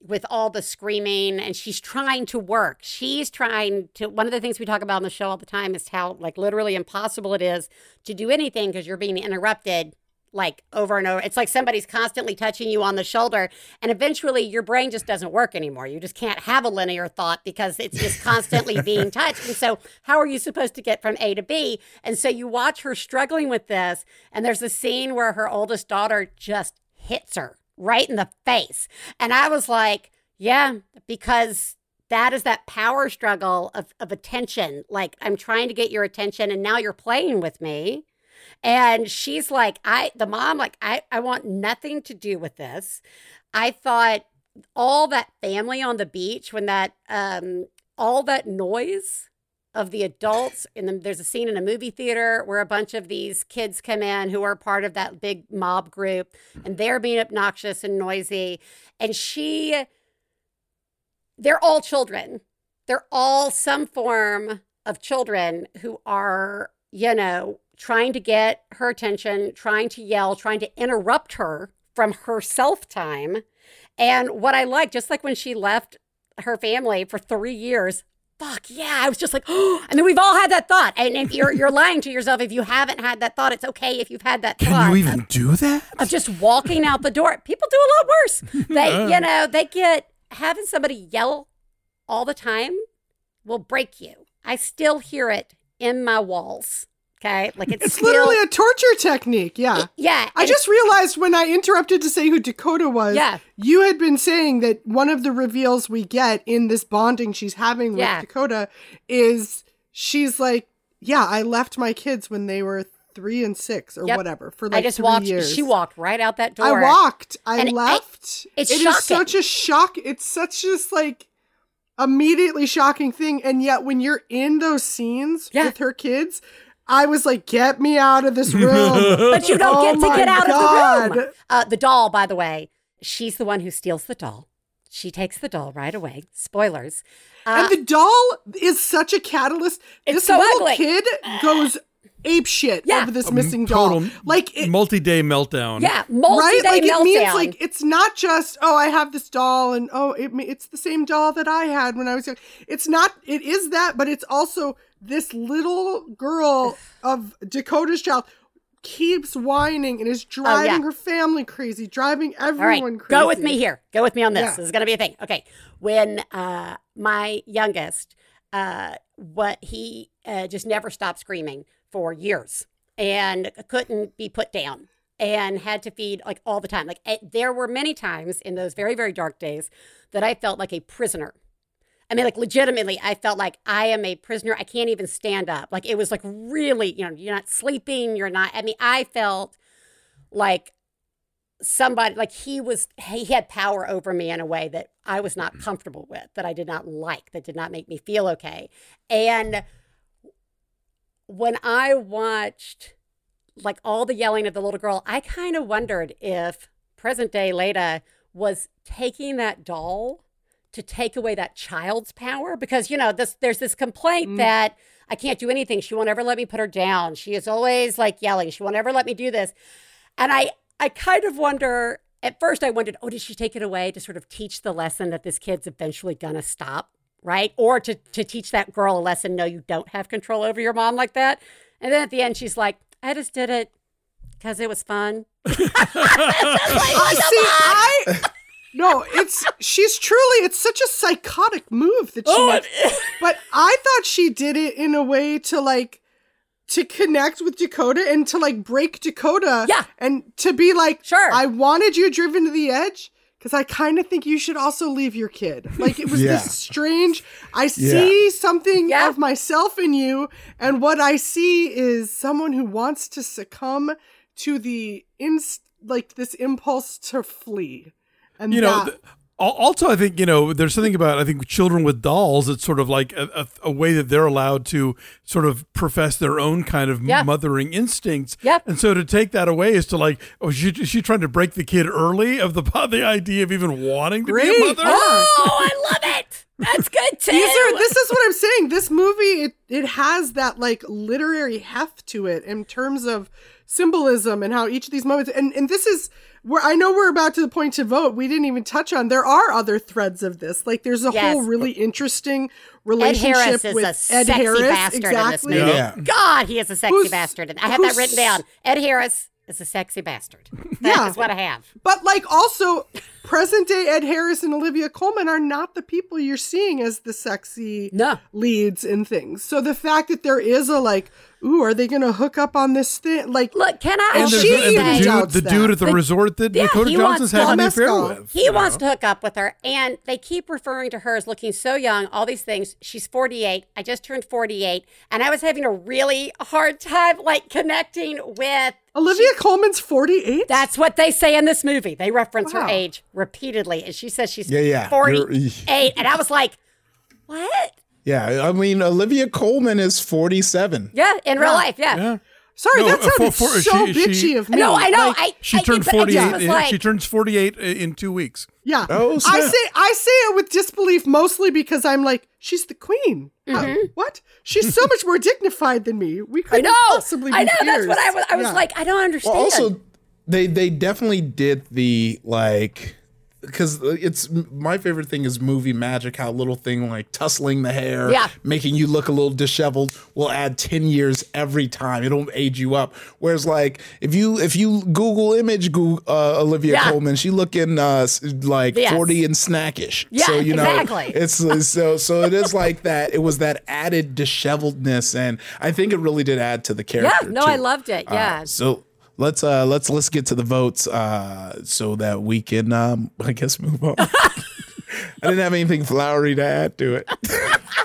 with all the screaming, and she's trying to work. She's trying to, one of the things we talk about on the show all the time is how like literally impossible it is to do anything because you're being interrupted like over and over. It's like somebody's constantly touching you on the shoulder, and eventually your brain just doesn't work anymore. You just can't have a linear thought because it's just constantly being touched. And so how are you supposed to get from A to B? And so you watch her struggling with this, and there's a scene where her oldest daughter just hits her right in the face. And I was like, yeah, because that is that power struggle of attention. Like, I'm trying to get your attention and now you're playing with me. And she's like, the mom, I want nothing to do with this. I thought all that family on the beach, when that, all that noise of the adults, and there's a scene in a movie theater where a bunch of these kids come in who are part of that big mob group, and they're being obnoxious and noisy. And they're all children. They're all some form of children who are, you know, trying to get her attention, trying to yell, trying to interrupt her from her self-time. And what I like, just like when she left her family for 3 years, fuck yeah, I was just like, oh, and then we've all had that thought. And if you're lying to yourself, if you haven't had that thought, it's okay if you've had that thought. Can you even do that? Of just walking out the door. People do a lot worse. They, you know, they get, having somebody yell all the time will break you. I still hear it in my walls. Okay. Like it's still, literally a torture technique. Yeah. Yeah. I just realized when I interrupted to say who Dakota was, yeah, you had been saying that one of the reveals we get in this bonding she's having with Dakota is she's like, yeah, I left my kids when they were 3 and 6 or whatever for like 3 years. She walked right out that door. I left. It's shocking. Is such a shock. It's such just like immediately shocking thing. And yet when you're in those scenes with her kids, I was like, get me out of this room. But you don't get to get out of the room. The doll, by the way, she's the one who steals the doll. She takes the doll right away. Spoilers. And the doll is such a catalyst. This little kid goes ape shit over this missing doll. Multi-day meltdown. Yeah, multi-day meltdown. It means like it's not just, oh, I have this doll and oh, it's the same doll that I had when I was young. It's not, it is that, but it's also this little girl of Dakota's child keeps whining and is driving her family crazy, driving everyone crazy. Go with me here. Go with me on this. This is going to be a thing. Okay. When my youngest, he just never stopped screaming for years and couldn't be put down and had to feed like all the time. Like there were many times in those very, very dark days that I felt like a prisoner. I mean, like, legitimately, I felt like I am a prisoner. I can't even stand up. Like, it was, like, really, you know, you're not sleeping. You're not, I mean, I felt like somebody, like, he had power over me in a way that I was not comfortable with, that I did not like, that did not make me feel okay. And when I watched, like, all the yelling of the little girl, I kind of wondered if present day Leda was taking that doll to take away that child's power, because, you know, there's this complaint that I can't do anything. She won't ever let me put her down. She is always like yelling. She won't ever let me do this. And I kind of wonder, at first I wondered, oh, did she take it away to sort of teach the lesson that this kid's eventually gonna stop, right? Or to teach that girl a lesson, no, you don't have control over your mom like that. And then at the end, she's like, I just did it because it was fun. No, she's truly, it's such a psychotic move that she makes. But I thought she did it in a way to like, to connect with Dakota and to like break Dakota. Yeah. And to be like, sure, I wanted you driven to the edge because I kind of think you should also leave your kid. Like it was this strange, I see something of myself in you. And what I see is someone who wants to succumb to the, like this impulse to flee. And you know, Also, I think, you know, there's something about, I think, children with dolls. It's sort of like a way that they're allowed to sort of profess their own kind of mothering instincts. Yep. And so to take that away is to like, oh, is she trying to break the kid early of the idea of even wanting to be a mother? Oh, I love it. That's good too. This is what I'm saying. This movie, it has that like literary heft to it in terms of symbolism and how each of these moments, and this is where I know we're about to the point to vote. We didn't even touch on. There are other threads of this. Like there's a whole really interesting relationship Ed Harris is with a sexy bastard in this movie. Yeah. God, he is a sexy bastard. I have that written down. Ed Harris is a sexy bastard. That is what I have. But like also present day Ed Harris and Olivia Colman are not the people you're seeing as the sexy leads in things. So the fact that there is a like, ooh, are they going to hook up on this thing? Like, look, can I? And the dude at the resort that Dakota Johnson's having an affair with. He wants to hook up with her, and they keep referring to her as looking so young. All these things. She's 48. I just turned 48, and I was having a really hard time like connecting with Olivia Colman's 48. That's what they say in this movie. They reference her age repeatedly, and she says she's 48, and I was like, what? Yeah, I mean, Olivia Colman is 47. Yeah, in real life, Sorry, no, that sounded so bitchy of me. No, I know. Like, she turned 48. She turns 48 in 2 weeks. Yeah. Oh, snap. I say it with disbelief mostly because I'm like, she's the queen. Mm-hmm. What? She's so much more dignified than me. We couldn't possibly be peers. That's what I was like, I don't understand. Well, also, they definitely did the, like... Because it's my favorite thing is movie magic, how little thing like tussling the hair, making you look a little disheveled will add 10 years every time. It'll age you up. Whereas like if you Google image Olivia Colman, she looking like 40 and snackish. Yeah, so, you know, exactly. It's so it is like that. It was that added disheveledness, and I think it really did add to the character. Yeah, no, too. I loved it. Yeah. So. Let's get to the votes so that we can, I guess, move on. I didn't have anything flowery to add to it.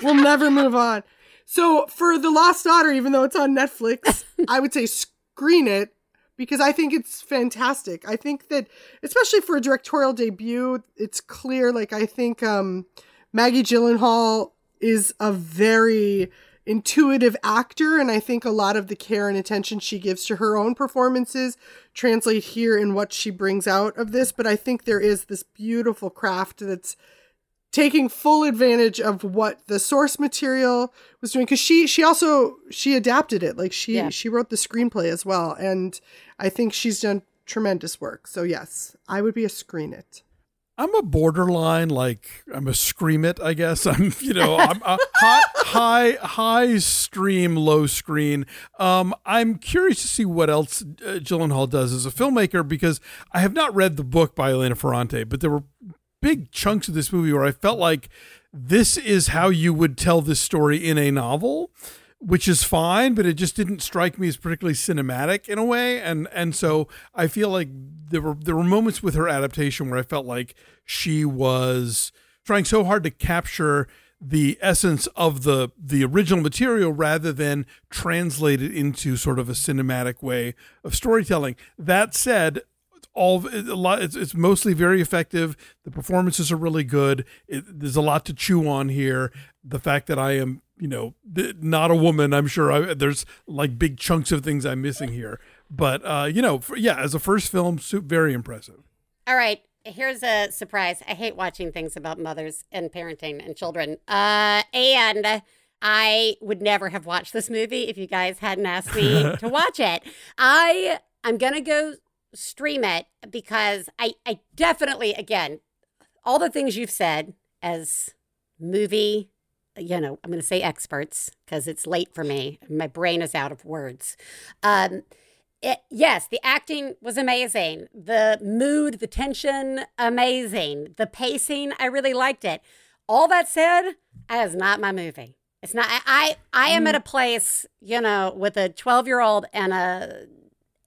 We'll never move on. So for The Lost Daughter, even though it's on Netflix, I would say screen it because I think it's fantastic. I think that, especially for a directorial debut, it's clear. Like I think Maggie Gyllenhaal is a very... intuitive actor, and I think a lot of the care and attention she gives to her own performances translate here in what she brings out of this. But I think there is this beautiful craft that's taking full advantage of what the source material was doing, because she also adapted it. Like she wrote the screenplay as well, and I think she's done tremendous work. So yes, I would be a screen it. I'm a borderline, like I'm a scream it, I guess. I'm a high stream, low screen. I'm curious to see what else Gyllenhaal does as a filmmaker, because I have not read the book by Elena Ferrante, but there were big chunks of this movie where I felt like this is how you would tell this story in a novel, which is fine, but it just didn't strike me as particularly cinematic in a way. And so I feel like there were moments with her adaptation where I felt like she was trying so hard to capture the essence of the original material rather than translate it into sort of a cinematic way of storytelling. That said, it's mostly very effective. The performances are really good. There's a lot to chew on here. The fact that I am, you know, not a woman, I'm sure there's like big chunks of things I'm missing here. But, you know, as a first film, very impressive. All right. Here's a surprise. I hate watching things about mothers and parenting and children. And I would never have watched this movie if you guys hadn't asked me to watch it. I'm going to go stream it because I definitely, again, all the things you've said as movie, you know, I'm going to say experts because it's late for me. My brain is out of words. Yes, the acting was amazing. The mood, the tension, amazing. The pacing, I really liked it. All that said, that is not my movie. It's not. I am at a place, you know, with a 12-year-old and a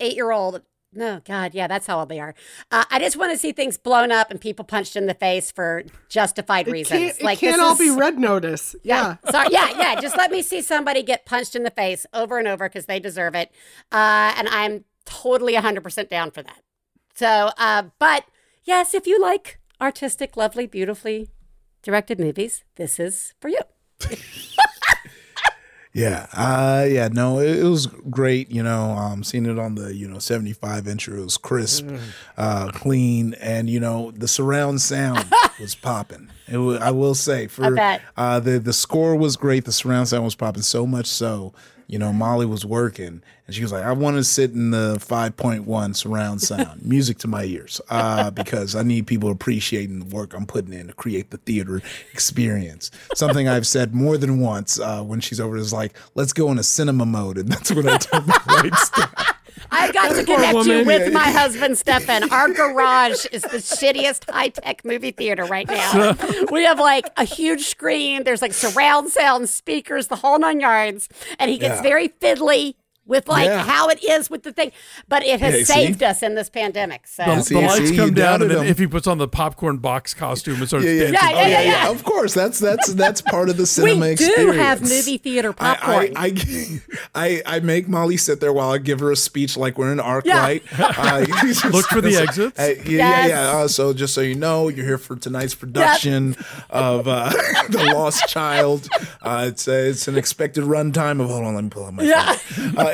8-year-old. No, God, yeah, that's how old they are. I just want to see things blown up and people punched in the face for justified reasons. It can't all be red notice. Yeah. Sorry. Yeah. Just let me see somebody get punched in the face over and over because they deserve it. And I'm totally 100% down for that. So, but yes, if you like artistic, lovely, beautifully directed movies, this is for you. It was great, seeing it on the, 75-inch, it was crisp, clean, and, the surround sound was popping. I will say, the score was great, the surround sound was popping, so much so, Molly was working, and she was like, I want to sit in the 5.1 surround sound, music to my ears, because I need people appreciating the work I'm putting in to create the theater experience. Something I've said more than once when she's over is like, let's go into cinema mode, and that's when I turn the lights down. I've got to connect you with my husband, Stefan. Our garage is the shittiest high-tech movie theater right now. We have, a huge screen. There's, surround sound, speakers, the whole nine yards. And he gets very fiddly with, how it is with the thing. But it has saved us in this pandemic. So. The lights come down, and then if he puts on the popcorn box costume and starts dancing. Yeah. Of course, that's part of the cinema experience. We do have movie theater popcorn. I make Molly sit there while I give her a speech like we're in ArcLight. Yeah. Look for the exits. So just so you know, you're here for tonight's production of The Lost Child. It's an expected runtime of, hold on, let me pull out my phone.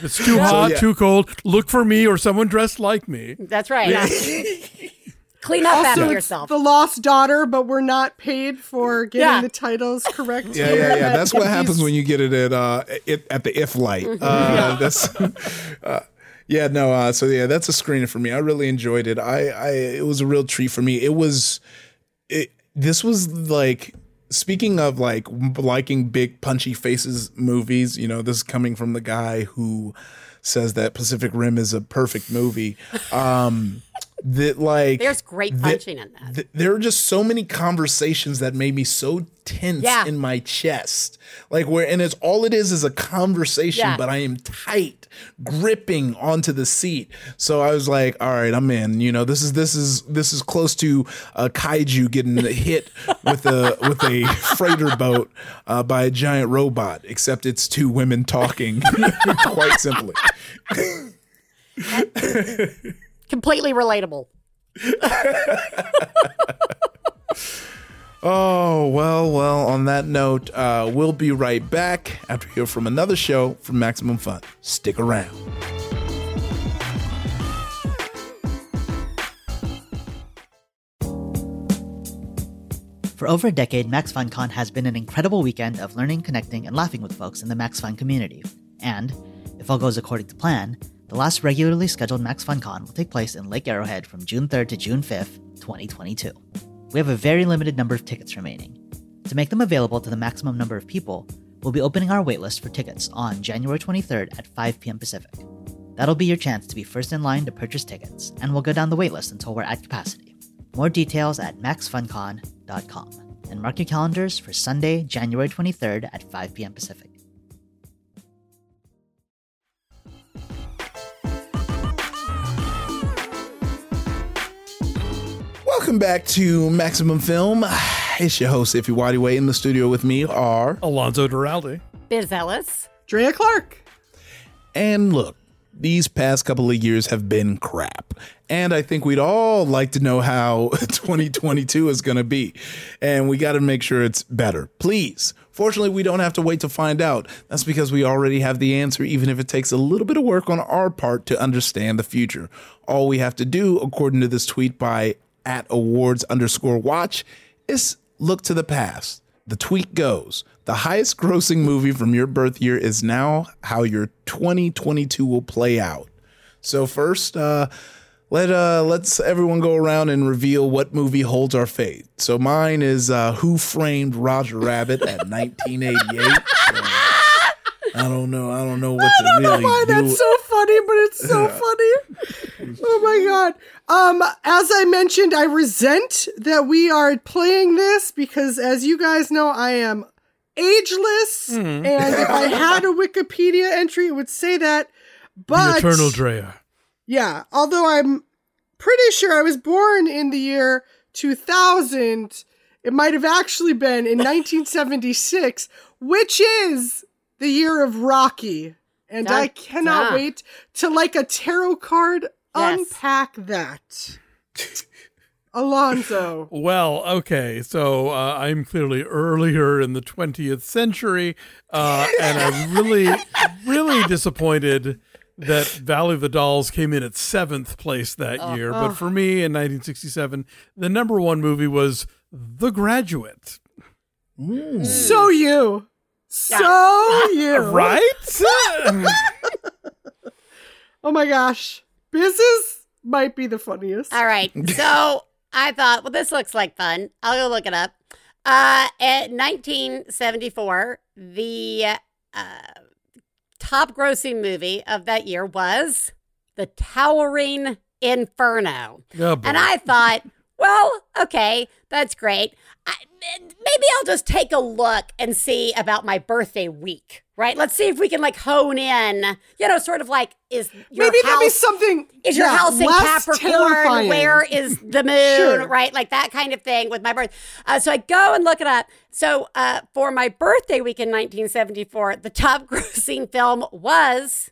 It's too hot, too cold. Look for me or someone dressed like me. That's right. Yeah. Clean up after yourself. The Lost Daughter, but we're not paid for getting the titles correct. Yeah. That's what happens when you get it at the IF light. That's a screener for me. I really enjoyed it. It was a real treat for me. This was like. Speaking of liking big punchy faces movies, this is coming from the guy who says that Pacific Rim is a perfect movie. There's great punching in that. There are just so many conversations that made me so tense in my chest, it's all it is a conversation, but I am tight, gripping onto the seat. So I was like, all right, I'm in. This is close to a kaiju getting hit with a freighter boat by a giant robot, except it's two women talking, quite simply. Completely relatable. Oh, well, on that note, we'll be right back after we hear from another show from Maximum Fun. Stick around. For over a decade, Max FunCon has been an incredible weekend of learning, connecting, and laughing with folks in the Max Fun community. And, if all goes according to plan, the last regularly scheduled Max FunCon will take place in Lake Arrowhead from June 3rd to June 5th, 2022. We have a very limited number of tickets remaining. To make them available to the maximum number of people, we'll be opening our waitlist for tickets on January 23rd at 5 p.m. Pacific. That'll be your chance to be first in line to purchase tickets, and we'll go down the waitlist until we're at capacity. More details at maxfuncon.com. And mark your calendars for Sunday, January 23rd at 5 p.m. Pacific. Welcome back to Maximum Film. It's your host, Ife Wadiway. In the studio with me are Alonzo Duralde, Biz Ellis, Drea Clark. And look, these past couple of years have been crap. And I think we'd all like to know how 2022 is going to be. And we got to make sure it's better. Please. Fortunately, we don't have to wait to find out. That's because we already have the answer, even if it takes a little bit of work on our part to understand the future. All we have to do, according to this tweet by @awards_watch, is look to the past. The tweet goes, the highest grossing movie from your birth year is now how your 2022 will play out. So first, let's everyone go around and reveal what movie holds our fate. So mine is Who Framed Roger Rabbit at 1988. I don't know what to really do. I don't know why that's so funny, but it's so funny. Oh my God. As I mentioned, I resent that we are playing this because, as you guys know, I am ageless. Mm-hmm. And if I had a Wikipedia entry, it would say that. But the Eternal Drea. Yeah. Although I'm pretty sure I was born in the year 2000, it might have actually been in 1976, which is the year of Rocky, and I cannot wait to, like a tarot card, unpack that. Alonso. Well, okay. So I'm clearly earlier in the 20th century, and I'm really disappointed that Valley of the Dolls came in at 7th place that year. But for me in 1967, the number one movie was The Graduate. Ooh. So you. Yeah. So you. Right? Oh my gosh. Business might be the funniest. All right. So I thought, well, this looks like fun. I'll go look it up. At 1974, the top grossing movie of that year was The Towering Inferno. Oh, and I thought, well, okay, that's great. Maybe I'll just take a look and see about my birthday week, right? Let's see if we can like hone in, you know, sort of like, is your maybe house, that'd be something, is your house in Capricorn? Terrifying. Where is the moon, sure, right? Like that kind of thing with my birth. So I go and look it up. So for my birthday week in 1974, the top grossing film was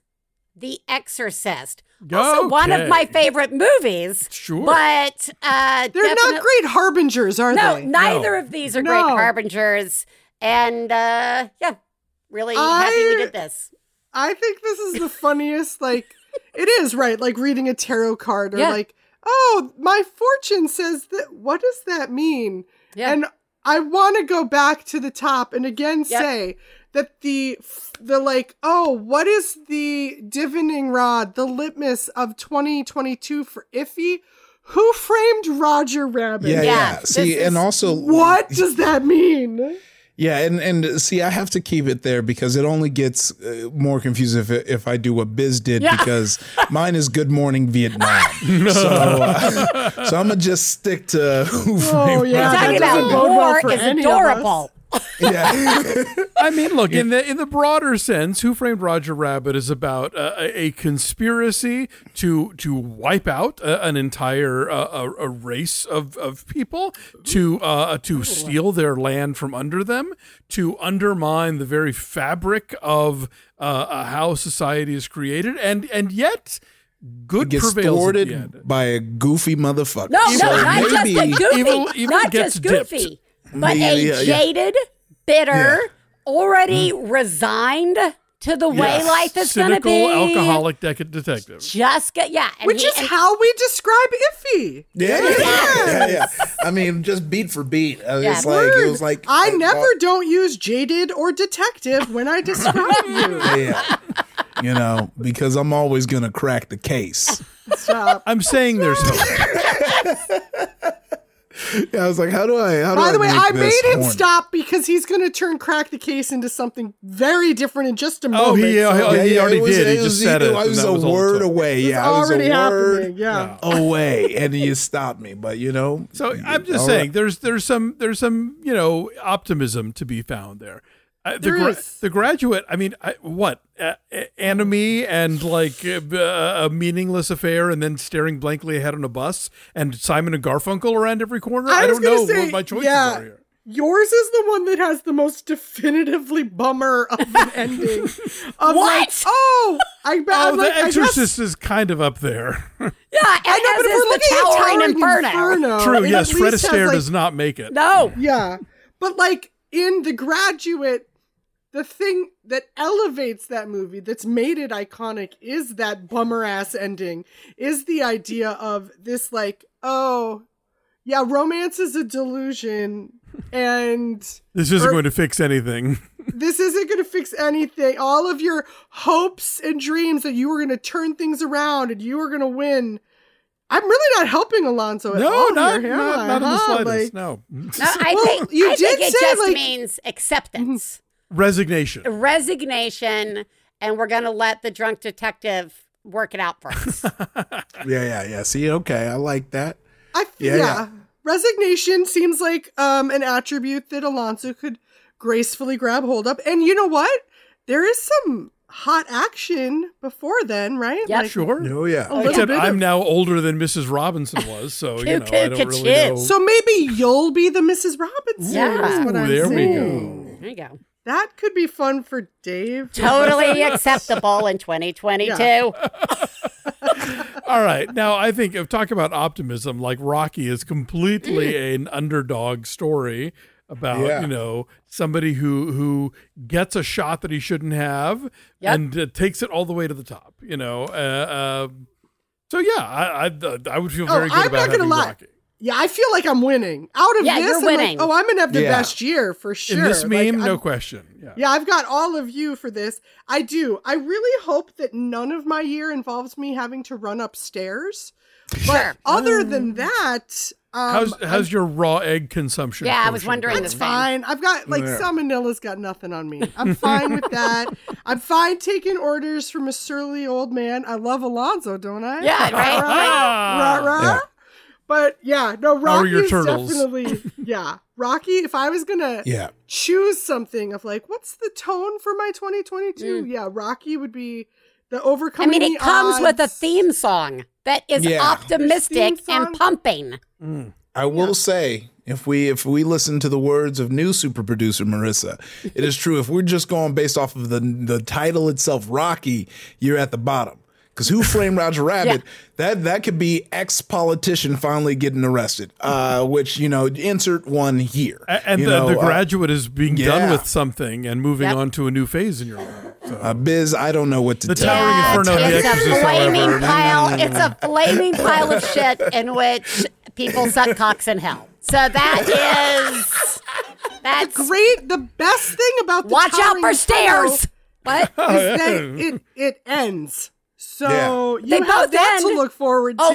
The Exorcist. Also, okay, one of my favorite movies. Sure. But they're not great harbingers, are they? Neither of these are great harbingers. And yeah, really happy we did this. I think this is the funniest, like, it is, right? Like reading a tarot card or like, oh, my fortune says that. What does that mean? Yeah. And I want to go back to the top and again say that the like, oh, what is the divining rod, the litmus of 2022 for iffy? Who framed Roger Rabbit? Yeah. See, and also, what does that mean? Yeah, and see, I have to keep it there because it only gets more confusing if I do what Biz did because mine is Good Morning Vietnam. So I'm going to just stick to Who Framed Roger Rabbit. Talking about war is adorable. Yeah, I mean, look, in the broader sense, Who Framed Roger Rabbit is about a conspiracy to wipe out an entire a race of people, to steal their land from under them, to undermine the very fabric of how society is created, and yet. Good gets thwarted by a goofy motherfucker. Not just goofy. But jaded, bitter, already resigned to the way life is going to be. Cynical, alcoholic detective. Which is how we describe iffy. Yeah. I mean, just beat for beat. It was like I never don't use jaded or detective when I describe you. Yeah. You know, because I'm always going to crack the case. Stop. I'm saying there's hope. Yeah, I was like, how do I? By the way, I made him stop because he's going to crack the case into something very different in just a moment. Oh, he already did. He just said it. I was a word away. Yeah, I was already happening. Yeah, away, and you stopped me. But you know, so I'm just saying, there's some you know optimism to be found there. The Graduate. I mean, anime and like a meaningless affair, and then staring blankly ahead on a bus, and Simon and Garfunkel around every corner. I don't know what my choices are here. Yours is the one that has the most definitively bummer of an ending. Of what? Like, The Exorcist is kind of up there. Yeah, but we're looking at Towering Inferno. True. Yes, Fred Astaire does not make it. No. Yeah, but like. In The Graduate, the thing that elevates that movie, that's made it iconic, is that bummer-ass ending, is the idea of this, like, oh, yeah, romance is a delusion, and... This isn't going to fix anything. This isn't going to fix anything. All of your hopes and dreams that you were going to turn things around and you were going to win... I'm really not helping Alonso at all. Not in the slightest. Like, no, I think it just means acceptance, resignation, and we're gonna let the drunk detective work it out for us. Yeah. See, okay, I like that. Resignation seems like an attribute that Alonso could gracefully grab hold of, and you know what? There is some. Hot action before then, right? Yeah, like, sure. Oh, yeah. Except I'm now older than Mrs. Robinson was, so you know I don't really know. So maybe you'll be the Mrs. Robinson. Yeah, there we go. That could be fun for Dave. Totally acceptable in 2022. All right. Now, I think if talk about optimism, like Rocky is completely an underdog story about, you know, somebody who gets a shot that he shouldn't have and takes it all the way to the top, you know. So, yeah, I would feel very good about having Rocky. Yeah, I feel like I'm winning. Out of this, I'm like, oh, I'm going to have the best year for sure. In this meme, like, no question. Yeah. Yeah, I've got all of you for this. I do. I really hope that none of my year involves me having to run upstairs. But other than that... how's your raw egg consumption? Yeah, portion? I was wondering. That's fine. I've got, like, salmonella's got nothing on me. I'm fine with that. I'm fine taking orders from a surly old man. I love Alonzo, don't I? Yeah, right. Rah, rah. But yeah, no, Rocky's definitely, Rocky, if I was going to choose something of like, what's the tone for my 2022? Yeah, Rocky would be the overcoming the odds. I mean, it comes with a theme song that is optimistic and pumping. Mm. I will say, if we listen to the words of new super producer Marissa, it is true. If we're just going based off of the title itself, Rocky, you're at the bottom. Because Who Framed Roger Rabbit, that could be ex-politician finally getting arrested, which, you know, insert one here. And the graduate is being done with something and moving on to a new phase in your life. So. Biz, I don't know what to tell you. The Towering Inferno of the Exorcist, however. It's a flaming pile of shit in which people suck cocks in hell. So that's great. The best thing about the Watch out for stairs. What? Is that it ends. So you have that to look forward to. Oh,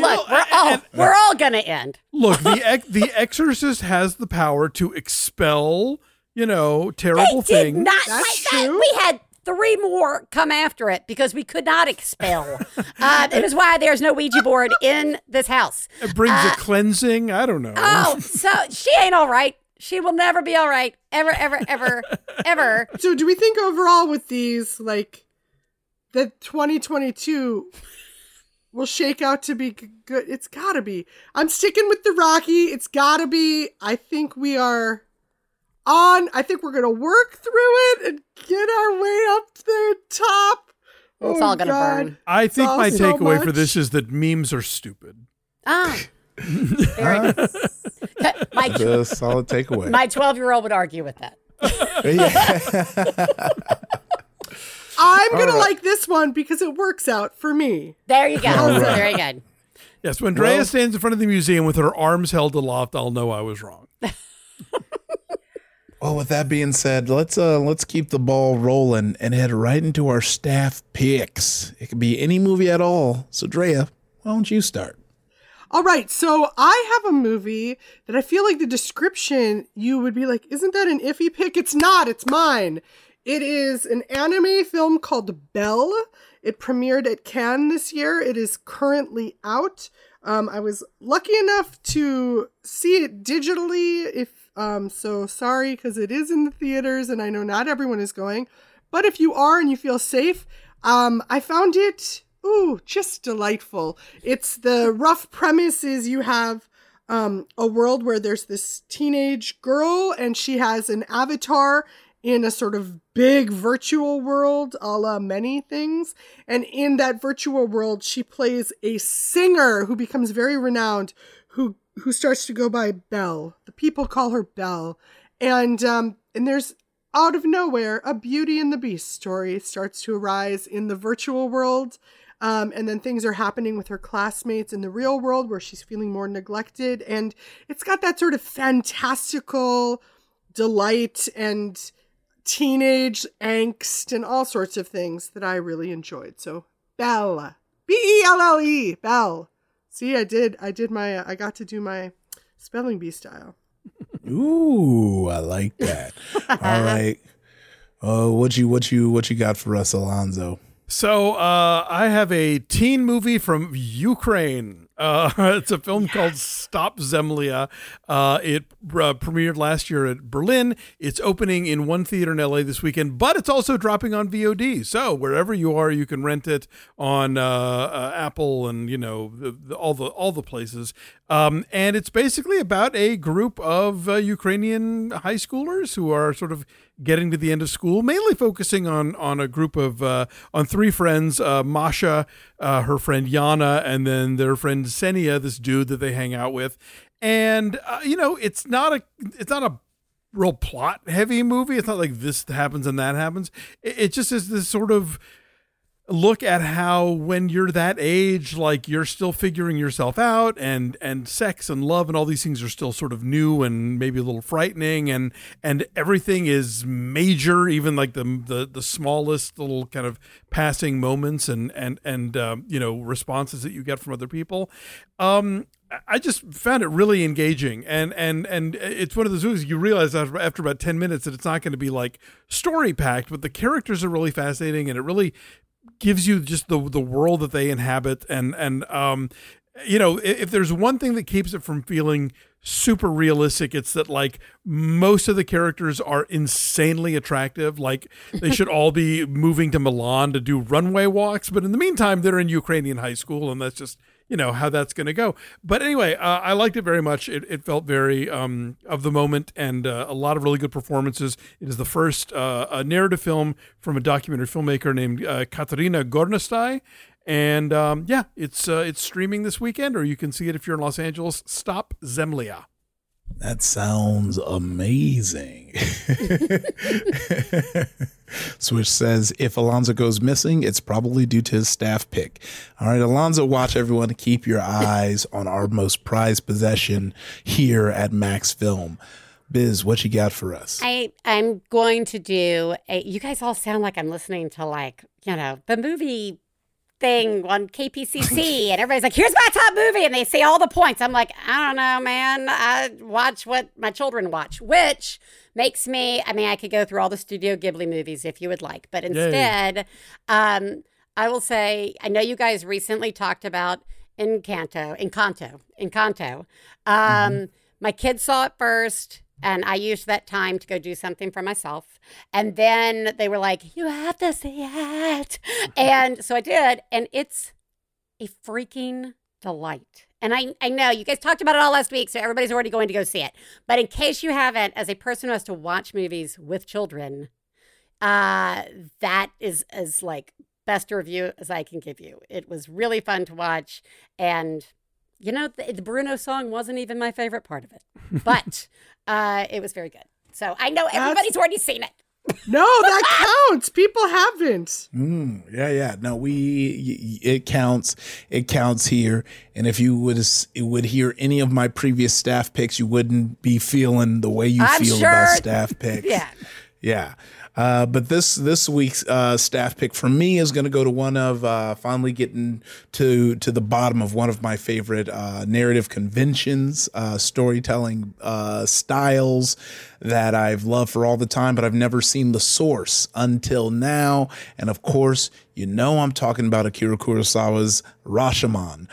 look, we're all going to end. Look, the Exorcist has the power to expel, you know, terrible things. That's true. We had 3 more come after it because we could not expel. It is why there's no Ouija board in this house. It brings a cleansing. I don't know. Oh, so she ain't all right. She will never be all right. Ever, ever, ever, ever. So do we think overall with these, like, that 2022 will shake out to be good? It's got to be. I'm sticking with the Rocky. It's got to be. I think we are on. I think we're going to work through it and get our way up to the top. Well, it's all going to burn. I think my takeaway for this is that memes are stupid. Ah. Very nice. That's a solid takeaway. My 12-year-old would argue with that. I'm going to like this one because it works out for me. There you go. Right. Very good. Yes, when Drea stands in front of the museum with her arms held aloft, I'll know I was wrong. Well, with that being said, let's keep the ball rolling and head right into our staff picks. It could be any movie at all. So, Drea, why don't you start? All right, so I have a movie that I feel like the description, you would be like, isn't that an iffy pick? It's not. It's mine. It is an anime film called Bell. It premiered at Cannes this year. It is currently out. I was lucky enough to see it digitally. So sorry, because it is in the theaters, and I know not everyone is going. But if you are and you feel safe, I found it, just delightful. It's the rough premise is you have a world where there's this teenage girl, and she has an avatar in a sort of big virtual world, a la many things. And in that virtual world, she plays a singer who becomes very renowned, who starts to go by Belle. The people call her Belle. And there's, out of nowhere, a Beauty and the Beast story starts to arise in the virtual world. And then things are happening with her classmates in the real world where she's feeling more neglected. And it's got that sort of fantastical delight and teenage angst and all sorts of things that I really enjoyed. So Belle, B-E-L-L-E, Belle. See, I did my, I got to do my spelling bee style. Ooh, I like that. All right. What you got for us, Alonzo? So I have a teen movie from Ukraine. It's a film called Stop Zemlya. It premiered last year at Berlin. It's opening in one theater in LA this weekend, but it's also dropping on VOD. So wherever you are, you can rent it on Apple and, you know, all the places. And it's basically about a group of Ukrainian high schoolers who are sort of getting to the end of school, mainly focusing on a group of on three friends, Masha, her friend Yana, and then their friend Senia, this dude that they hang out with. And you know, it's not a real plot heavy movie. It's not like this happens and that happens. It just is this sort of look at how, when you're that age, like, you're still figuring yourself out, and sex and love and all these things are still sort of new and maybe a little frightening, and everything is major, even like the smallest little kind of passing moments and you know, responses that you get from other people. I just found it really engaging, and it's one of those movies you realize after about 10 minutes that it's not going to be like story packed, but the characters are really fascinating, and it really gives you just the world that they inhabit. And you know, if there's one thing that keeps it from feeling super realistic, it's that, like, most of the characters are insanely attractive. Like, they should all be moving to Milan to do runway walks, but in the meantime, they're in Ukrainian high school, and that's just, you know, how that's going to go. But anyway, I liked it very much. It felt very of the moment, and a lot of really good performances. It is the first a narrative film from a documentary filmmaker named Katerina Gornastai. And yeah, it's streaming this weekend, or you can see it if you're in Los Angeles. Stop Zemlya. That sounds amazing. Swish says, if Alonzo goes missing, it's probably due to his staff pick. All right, Alonzo, watch everyone. Keep your eyes on our most prized possession here at Max Film. Biz, what you got for us? I'm going to do you guys all sound like I'm listening to, like, you know, the movie thing on KPCC, and everybody's like, here's my top movie, and they say all the points. I'm like, I don't know, man. I watch what my children watch, which makes me, I mean, I could go through all the Studio Ghibli movies if you would like, but instead, I will say, I know you guys recently talked about Encanto. My kids saw it first, and I used that time to go do something for myself. And then they were like, you have to see it. And so I did. And it's a freaking delight. And I know you guys talked about it all last week, so everybody's already going to go see it. But in case you haven't, as a person who has to watch movies with children, that is as, like, best a review as I can give you. It was really fun to watch. And, you know, the Bruno song wasn't even my favorite part of it. But... it was very good. So I know everybody's already seen it. No, that counts. People haven't. Yeah. No, it counts. It counts here. And if you would hear any of my previous staff picks, you wouldn't be feeling the way you feel about staff picks. Yeah. But this week's staff pick for me is going to go to one of finally getting to the bottom of one of my favorite narrative conventions, storytelling styles that I've loved for all the time, but I've never seen the source until now. And of course, you know I'm talking about Akira Kurosawa's Rashomon,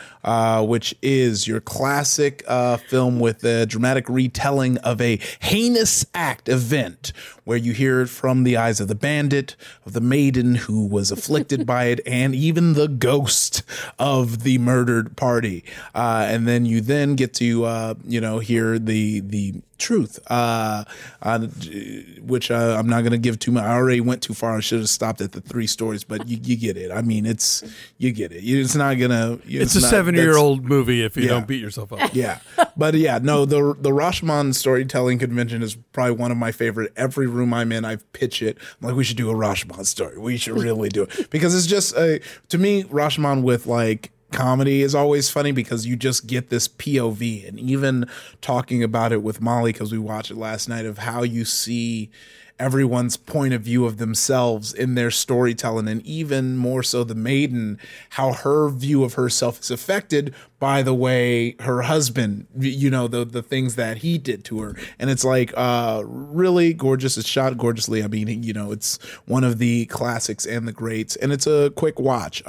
which is your classic film with a dramatic retelling of a heinous act event where you hear it from the eyes of the bandit, of the maiden who was afflicted by it, and even the ghost of the murdered party. And then you get to, you know, hear the truth, which I'm not going to give too much. I already went too far. I should have stopped at the three stories, but you get it. I mean, you get it. It's not gonna. It's a 7-year-old movie if you don't beat yourself up. Yeah, but yeah, no. The Rashomon storytelling convention is probably one of my favorite. Every room I'm in, I pitch it. I'm like, we should do a Rashomon story. We should really do it, because it's just to me, Rashomon with, like, comedy is always funny, because you just get this POV, and even talking about it with Molly, because we watched it last night, of how you see everyone's point of view of themselves in their storytelling, and even more so the maiden, how her view of herself is affected by the way her husband, you know, the things that he did to her. And it's like really gorgeous. It's shot gorgeously. I mean, you know, it's one of the classics and the greats, and it's a quick watch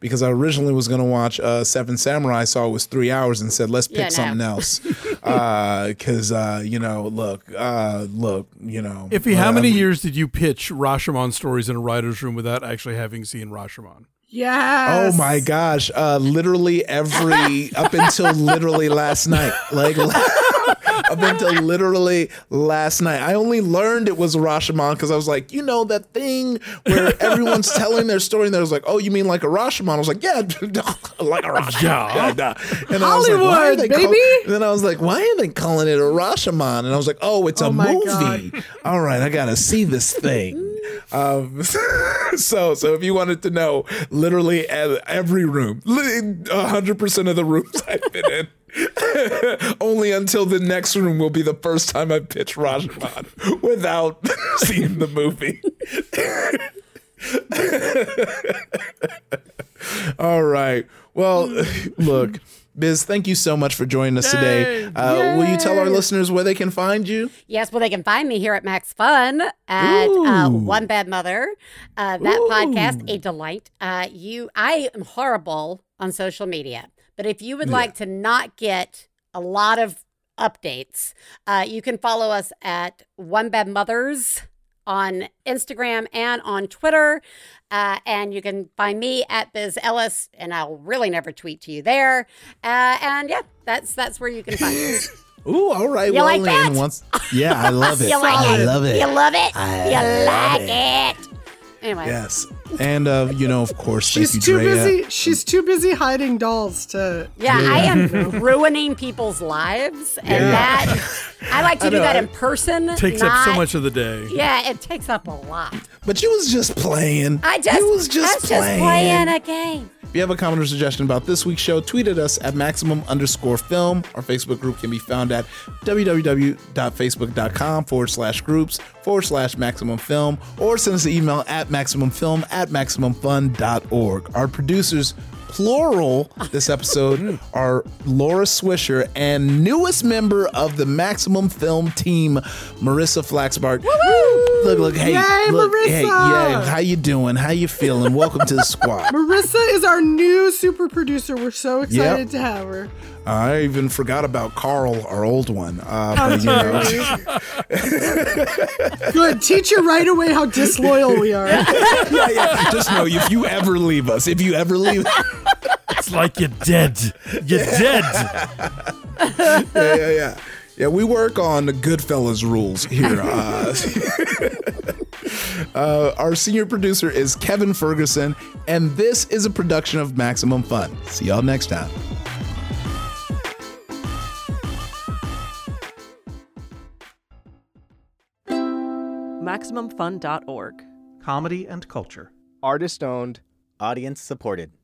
because I originally was going to watch Seven Samurai. I saw it was 3 hours and said, let's pick something else, because you know, look, you know, if he. How many years did you pitch Rashomon stories in a writer's room without actually having seen Rashomon? Yes. Oh my gosh. Literally every up until literally last night. Like up until literally last night. I only learned it was Rashomon because I was like, you know, that thing where everyone's telling their story and they're like, oh, you mean like a Rashomon? I was like, yeah, like a Rashomon. Yeah, nah. And Hollybaby. I was like, and then I was like, why are they calling it a Rashomon? And I was like, oh, it's a movie. God. All right, I got to see this thing. So if you wanted to know, literally every room, 100% of the rooms I've been in, only until the next room will be the first time I pitch Rashomon without seeing the movie. All right. Well, look, Biz, thank you so much for joining us today. Will you tell our listeners where they can find you? Yes, well, they can find me here at Max Fun at One Bad Mother. That podcast, a delight. I am horrible on social media. But if you would like to not get a lot of updates, you can follow us at One Bad Mothers on Instagram and on Twitter. And you can find me at Biz Ellis, and I'll really never tweet to you there. And yeah, that's where you can find me. Ooh, all right. You like that? Yeah, I love it. You like I love it. You love it? You like it? Anyway. Yes. And, of course, she's too busy hiding dolls to. Yeah, I am ruining people's lives. And I like to do that in person. It takes up so much of the day. Yeah, it takes up a lot. But you was just playing. I was just playing a game. If you have a comment or suggestion about this week's show, tweet at us at Maximum_Film. Our Facebook group can be found at facebook.com/groups/MaximumFilm, or send us an email at MaximumFilm@MaximumFun.org. Our producers, plural, this episode are Laura Swisher and newest member of the Maximum Film team, Marissa Flaxbart. Woo-hoo! Look, hey, yay, look, Marissa. Hey, yeah, how you doing? How you feeling? Welcome to the squad. Marissa is our new super producer. We're so excited to have her. I even forgot about Carl, our old one. Good. Teach you right away how disloyal we are. Yeah. Just know if you ever leave us. It's like you're dead. Yeah. Yeah, we work on the Goodfellas rules here. Our senior producer is Kevin Ferguson, and this is a production of Maximum Fun. See y'all next time. MaximumFun.org. Comedy and culture. Artist owned. Audience supported.